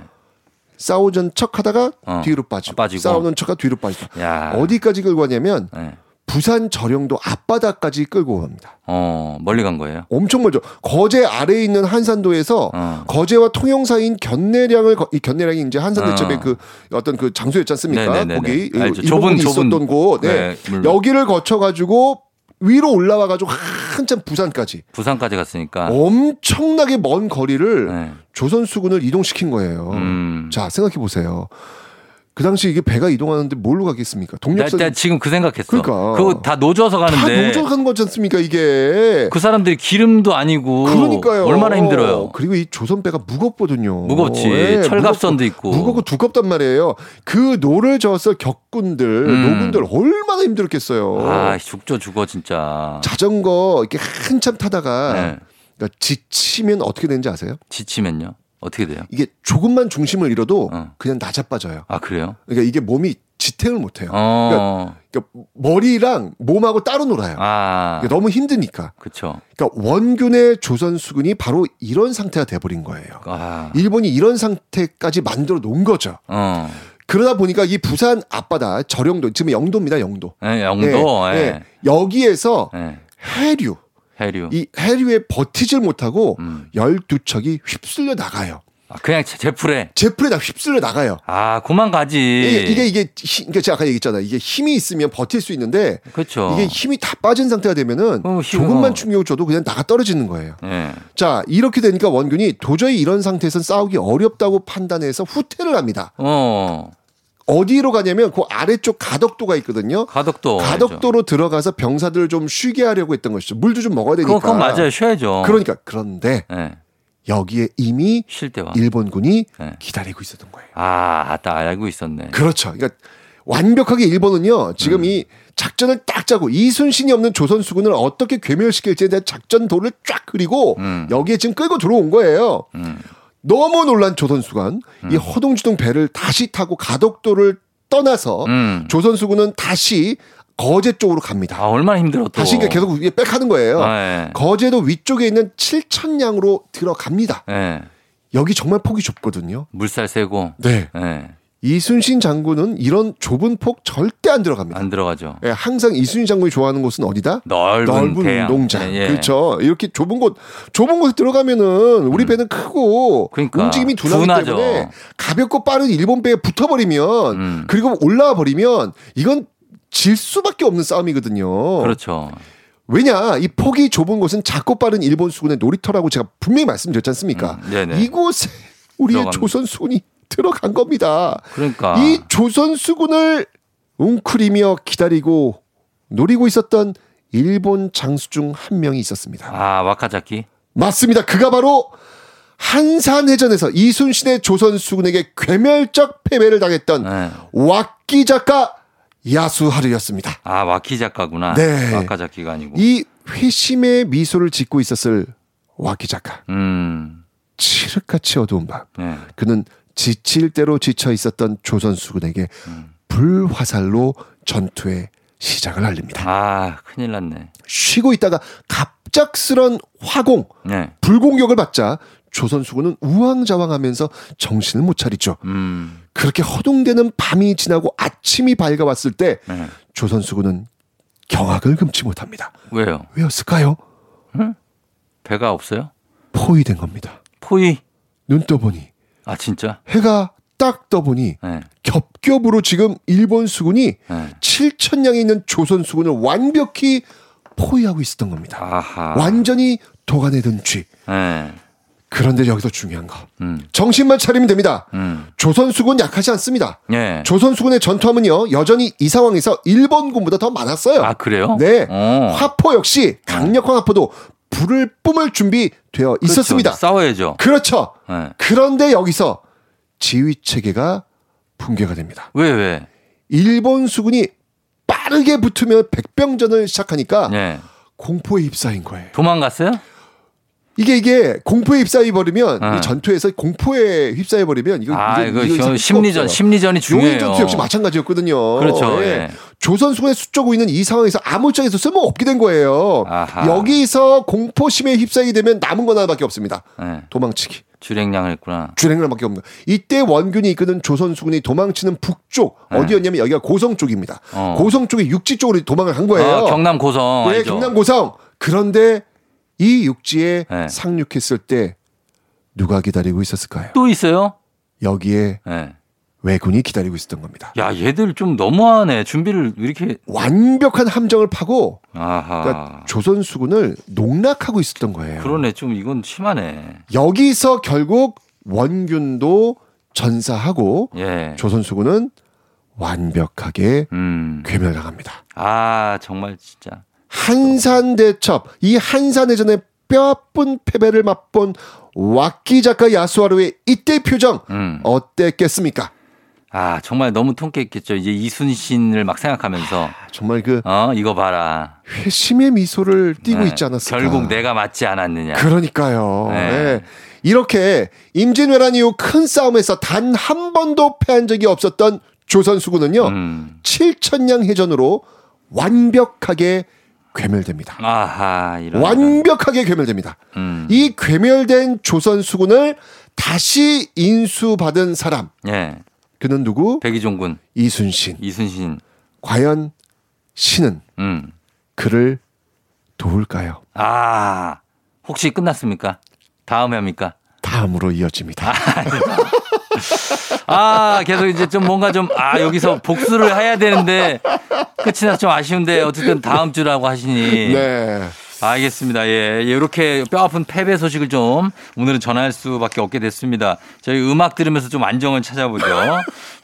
싸우는 척하다가 어. 뒤로 빠지고, 빠지고. 싸우는 척하다가 뒤로 빠지고. 야. 어디까지 끌고 가냐면 네. 부산 절영도 앞바다까지 끌고 갑니다. 어, 멀리 간 거예요? 엄청 멀죠. 거제 아래에 있는 한산도에서 어. 거제와 통영 사이인 견내량을 이 견내량이 이제 한산대첩의 어. 그 어떤 그 장소였지 않습니까? 네네네네. 거기 알죠. 좁은 있었던 좁은 곳. 네. 네, 여기를 거쳐 가지고 위로 올라와 가지고 한참 부산까지. 부산까지 갔으니까 엄청나게 먼 거리를 네. 조선 수군을 이동시킨 거예요. 음. 자, 생각해 보세요. 그 당시 이게 배가 이동하는데 뭘로 가겠습니까? 동력선. 나, 나 지금 그 생각했어. 그러니까. 그거 다 노져서 가는데. 다 노져서 가는 거지 않습니까 이게. 그 사람들이 기름도 아니고. 그러니까요. 얼마나 힘들어요. 그리고 이 조선배가 무겁거든요. 무겁지. 네, 철갑선도 무겁고, 있고. 무겁고 두껍단 말이에요. 그 노를 저어서 격군들, 음. 노군들 얼마나 힘들었겠어요. 아 죽죠 죽어 진짜. 자전거 이렇게 한참 타다가 네. 그러니까 지치면 어떻게 되는지 아세요? 지치면요? 어떻게 돼요? 이게 조금만 중심을 잃어도 어. 그냥 나자빠져요. 아, 그래요? 그러니까 이게 몸이 지탱을 못해요. 어. 그러니까, 그러니까 머리랑 몸하고 따로 놀아요. 아. 그러니까 너무 힘드니까. 그쵸. 그러니까 원균의 조선 수군이 바로 이런 상태가 돼버린 거예요. 아. 일본이 이런 상태까지 만들어 놓은 거죠. 어. 그러다 보니까 이 부산 앞바다 절영도, 지금 영도입니다. 영도. 네, 영도. 네, 네. 네. 여기에서 네. 해류. 해류. 이 해류에 버티질 못하고 음. 열두 척이 휩쓸려 나가요. 그냥 제풀에 제풀에 다 휩쓸려 나가요. 아, 고만 가지. 이게 이게, 이게 히, 그러니까 제가 아까 얘기했잖아요. 이게 힘이 있으면 버틸 수 있는데, 그렇죠. 이게 힘이 다 빠진 상태가 되면은 어, 조금만 충격을 줘도 그냥 나가 떨어지는 거예요. 네. 자, 이렇게 되니까 원균이 도저히 이런 상태에서는 싸우기 어렵다고 판단해서 후퇴를 합니다. 어. 어디로 가냐면 그 아래쪽 가덕도가 있거든요. 가덕도. 가덕도로 알죠. 들어가서 병사들 좀 쉬게 하려고 했던 것이죠. 물도 좀 먹어야 되니까. 그건 맞아요. 쉬어야죠. 그러니까 그런데. 네. 여기에 이미 일본군이 네. 기다리고 있었던 거예요. 아, 다 알고 있었네. 그렇죠. 그러니까 완벽하게 일본은요. 지금 음. 이 작전을 딱 짜고 이순신이 없는 조선 수군을 어떻게 괴멸시킬지에 대한 작전도를 쫙 그리고 음. 여기에 지금 끌고 들어온 거예요. 음. 너무 놀란 조선 수관 음. 이 허둥지둥 배를 다시 타고 가덕도를 떠나서 음. 조선 수군은 다시 거제 쪽으로 갑니다. 아, 얼마나 힘들었던. 다시 계속 위에 백하는 거예요. 아, 예. 거제도 위쪽에 있는 칠천량으로 들어갑니다. 예. 여기 정말 폭이 좁거든요. 물살 세고. 네. 예. 이순신 장군은 이런 좁은 폭 절대 안 들어갑니다. 안 들어가죠. 예, 항상 이순신 장군이 좋아하는 곳은 어디다? 넓은, 넓은 운동장. 예. 그렇죠. 이렇게 좁은 곳, 좁은 곳에 들어가면은 우리 배는 크고 그러니까, 움직임이 둔하기 둔하죠. 때문에 가볍고 빠른 일본 배에 붙어버리면 음. 그리고 올라와 버리면 이건 질 수밖에 없는 싸움이거든요. 그렇죠. 왜냐, 이 폭이 좁은 곳은 작고 빠른 일본 수군의 놀이터라고 제가 분명히 말씀드렸지 않습니까? 음, 이곳에 우리의 들어간... 조선 수군이 들어간 겁니다. 그러니까. 이 조선 수군을 웅크리며 기다리고 노리고 있었던 일본 장수 중 한 명이 있었습니다. 아, 와카자키? 맞습니다. 그가 바로 한산해전에서 이순신의 조선 수군에게 괴멸적 패배를 당했던 네. 와키자카 야스하루였습니다. 아, 와키자카구나. 네. 와카자키가 아니고. 이 회심의 미소를 짓고 있었을 와키자카. 음. 칠흑같이 어두운 밤. 네. 그는 지칠 대로 지쳐 있었던 조선 수군에게 음. 불화살로 전투의 시작을 알립니다. 아, 큰일 났네. 쉬고 있다가 갑작스런 화공, 네. 불공격을 받자 조선 수군은 우왕좌왕하면서 정신을 못 차리죠. 음. 그렇게 허둥대는 밤이 지나고 아침이 밝아왔을 때 네. 조선 수군은 경악을 금치 못합니다. 왜요? 왜였을까요? 응? 배가 없어요? 포위된 겁니다. 포위? 눈 떠보니. 아, 진짜? 해가 딱 떠보니 네. 겹겹으로 지금 일본 수군이 네. 칠천량에 있는 조선 수군을 완벽히 포위하고 있었던 겁니다. 아하. 완전히 도가내던 쥐. 네. 그런데 여기서 중요한 거. 음. 정신만 차리면 됩니다. 음. 조선수군 약하지 않습니다. 예. 조선수군의 전투함은요. 여전히 이 상황에서 일본군보다 더 많았어요. 아, 그래요? 네. 오. 화포 역시 강력한 화포도 불을 뿜을 준비되어 있었습니다. 그렇죠. 싸워야죠. 그렇죠. 예. 그런데 여기서 지휘체계가 붕괴가 됩니다. 왜 왜? 일본 수군이 빠르게 붙으며 백병전을 시작하니까 예. 공포에 휩싸인 거예요. 도망갔어요? 이게 이게 공포에 휩싸여 버리면 네. 이 전투에서 공포에 휩싸여 버리면 이거, 아, 이거, 이거, 이거 심리전 없어요. 심리전이 중요해요. 용인 전투 역시 마찬가지였거든요. 그렇죠. 네. 네. 조선 수군에 수쪼고 있는 이 상황에서 아무 쪽에서 쓸모 없게 된 거예요. 아하. 여기서 공포심에 휩싸이게 되면 남은 건 하나밖에 없습니다. 네. 도망치기. 주랭랑을 했구나. 주랭랑밖에 없는. 이때 원균이 이끄는 조선 수군이 도망치는 북쪽 네. 어디였냐면 여기가 고성 쪽입니다. 어. 고성 쪽이 육지 쪽으로 도망을 한 거예요. 어, 경남 고성. 네, 알죠. 경남 고성. 그런데 이 육지에 네. 상륙했을 때 누가 기다리고 있었을까요? 또 있어요? 여기에 네. 왜군이 기다리고 있었던 겁니다. 야, 얘들 좀 너무하네. 준비를 이렇게. 완벽한 함정을 파고 그러니까 조선 수군을 농락하고 있었던 거예요. 그러네. 좀 이건 심하네. 여기서 결국 원균도 전사하고 예. 조선 수군은 완벽하게 음. 괴멸당합니다. 아, 정말 진짜. 한산대첩, 이 한산해전의 뼈아픈 패배를 맛본 와키자카 야스하루의 이때 표정 음. 어땠겠습니까? 아, 정말 너무 통쾌했겠죠. 이제 이순신을 막 생각하면서 아, 정말 그 어, 이거 봐라. 회심의 미소를 띄고 네, 있지 않았을까. 결국 내가 맞지 않았느냐. 그러니까요. 네. 네. 이렇게 임진왜란 이후 큰 싸움에서 단 한 번도 패한 적이 없었던 조선수군은요 음. 칠천량 해전으로 완벽하게 괴멸됩니다. 아하, 이런, 이런. 완벽하게 괴멸됩니다. 음. 이 괴멸된 조선수군을 다시 인수받은 사람. 예. 그는 누구? 백의종군. 이순신. 이순신. 과연 신은 음. 그를 도울까요? 아, 혹시 끝났습니까? 다음에 합니까? 다음으로 이어집니다. 아, 계속 이제 좀 뭔가 좀, 아, 여기서 복수를 해야 되는데 끝이 나서 좀 아쉬운데 어쨌든 다음 주라고 하시니. 네. 알겠습니다. 예. 이렇게 뼈 아픈 패배 소식을 좀 오늘은 전할 수밖에 없게 됐습니다. 저희 음악 들으면서 좀 안정을 찾아보죠.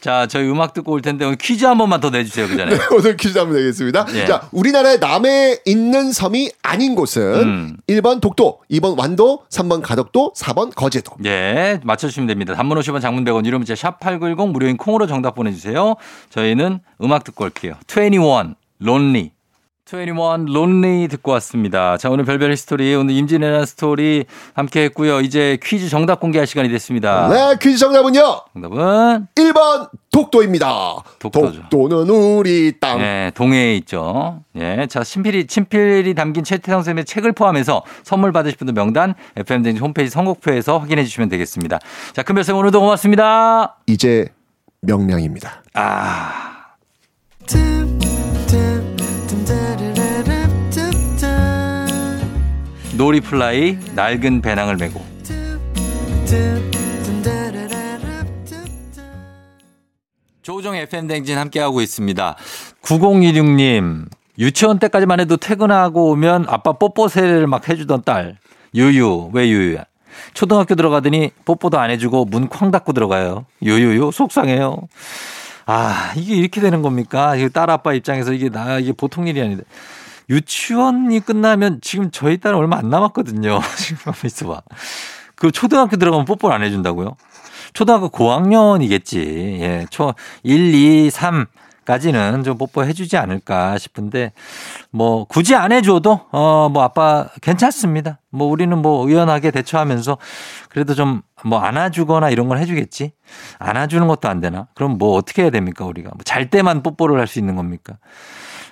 자, 저희 음악 듣고 올 텐데 오늘 퀴즈 한 번만 더 내주세요. 그잖아요. 네, 오늘 퀴즈 한번 내겠습니다. 예. 자, 우리나라의 남해에 있는 섬이 아닌 곳은 음. 일 번 독도, 이 번 완도, 삼 번 가덕도, 사 번 거제도. 예. 맞춰주시면 됩니다. 단문 오십 원, 장문 백 원, 이러면 제 샵팔구일공 무료인 콩으로 정답 보내주세요. 저희는 음악 듣고 올게요. 이십일, Lonely. 이십일 론리 듣고 왔습니다. 자, 오늘 별별 히스토리, 오늘 임진왜란 스토리 함께 했고요. 이제 퀴즈 정답 공개할 시간이 됐습니다. 네, 퀴즈 정답은요. 정답은 일 번 독도입니다. 독도죠. 독도는 우리 땅. 네, 동해에 있죠. 네, 자, 친필이, 친필이 담긴 최태성 쌤의 책을 포함해서 선물 받으실 분들 명단 에프엠 댕진 홈페이지 선곡표에서 확인해 주시면 되겠습니다. 자, 큰별 쌤 오늘도 고맙습니다. 이제 명량입니다. 아. 놀이플라이 낡은 배낭을 메고 조우종 에프엠 댕진 함께하고 있습니다. 구공이육 님 유치원 때까지만 해도 퇴근하고 오면 아빠 뽀뽀 세례를 막 해주던 딸 유유. 왜 유유야? 초등학교 들어가더니 뽀뽀도 안 해주고 문 쾅 닫고 들어가요. 유유유 속상해요. 아, 이게 이렇게 되는 겁니까? 딸 아빠 입장에서 이게 나 이게 보통 일이 아닌데. 유치원이 끝나면 지금 저희 딸은 얼마 안 남았거든요. 지금 있어봐. 그 초등학교 들어가면 뽀뽀를 안 해준다고요? 초등학교 고학년이겠지. 예, 초 일, 이, 삼까지는 좀 뽀뽀해주지 않을까 싶은데 뭐 굳이 안 해줘도 어, 뭐 아빠 괜찮습니다. 뭐 우리는 뭐 의연하게 대처하면서 그래도 좀 뭐 안아주거나 이런 걸 해주겠지. 안아주는 것도 안 되나? 그럼 뭐 어떻게 해야 됩니까 우리가? 뭐 잘 때만 뽀뽀를 할 수 있는 겁니까?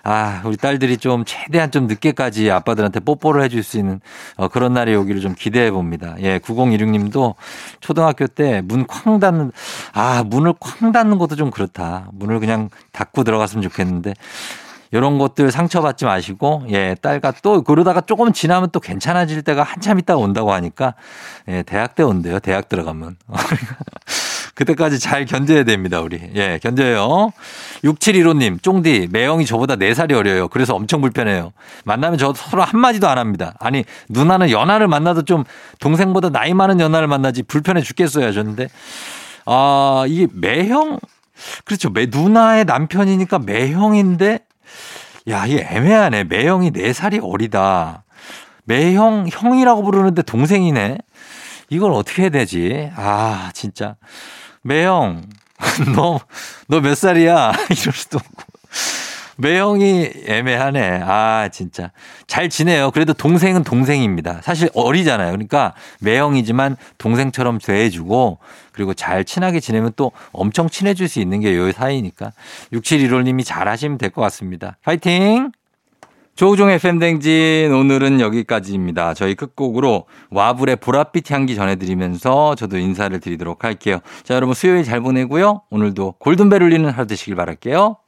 아, 우리 딸들이 좀 최대한 좀 늦게까지 아빠들한테 뽀뽀를 해줄 수 있는 어, 그런 날이 오기를 좀 기대해 봅니다. 예, 구공일육 님도 초등학교 때 문 쾅 닫는, 아, 문을 쾅 닫는 것도 좀 그렇다. 문을 그냥 닫고 들어갔으면 좋겠는데. 이런 것들 상처받지 마시고, 예, 딸과 또 그러다가 조금 지나면 또 괜찮아질 때가 한참 있다가 온다고 하니까, 예, 대학 때 온대요. 대학 들어가면. 그때까지 잘 견뎌야 됩니다, 우리. 예, 견뎌요. 육칠일오 님, 쫑디, 매형이 저보다 네 살이 어려요. 그래서 엄청 불편해요. 만나면 저 서로 한마디도 안 합니다. 아니, 누나는 연하를 만나도 좀 동생보다 나이 많은 연하를 만나지 불편해 죽겠어요 하셨는데, 아, 이게 매형? 그렇죠. 매, 누나의 남편이니까 매형인데, 야, 이게 애매하네. 매형이 네 살이 어리다. 매형, 형이라고 부르는데 동생이네. 이걸 어떻게 해야 되지? 아, 진짜. 매형, 너, 너 몇 살이야? 이럴 수도 없고. 매형이 애매하네. 아, 진짜. 잘 지내요. 그래도 동생은 동생입니다. 사실 어리잖아요. 그러니까 매형이지만 동생처럼 대해주고 그리고 잘 친하게 지내면 또 엄청 친해질 수 있는 게 요 사이니까. 육칠일오 님이 잘 하시면 될 것 같습니다. 파이팅! 조우종 에프엠 댕진 오늘은 여기까지입니다. 저희 끝곡으로 와불의 보랏빛 향기 전해드리면서 저도 인사를 드리도록 할게요. 자, 여러분 수요일 잘 보내고요. 오늘도 골든벨 울리는 하루 되시길 바랄게요.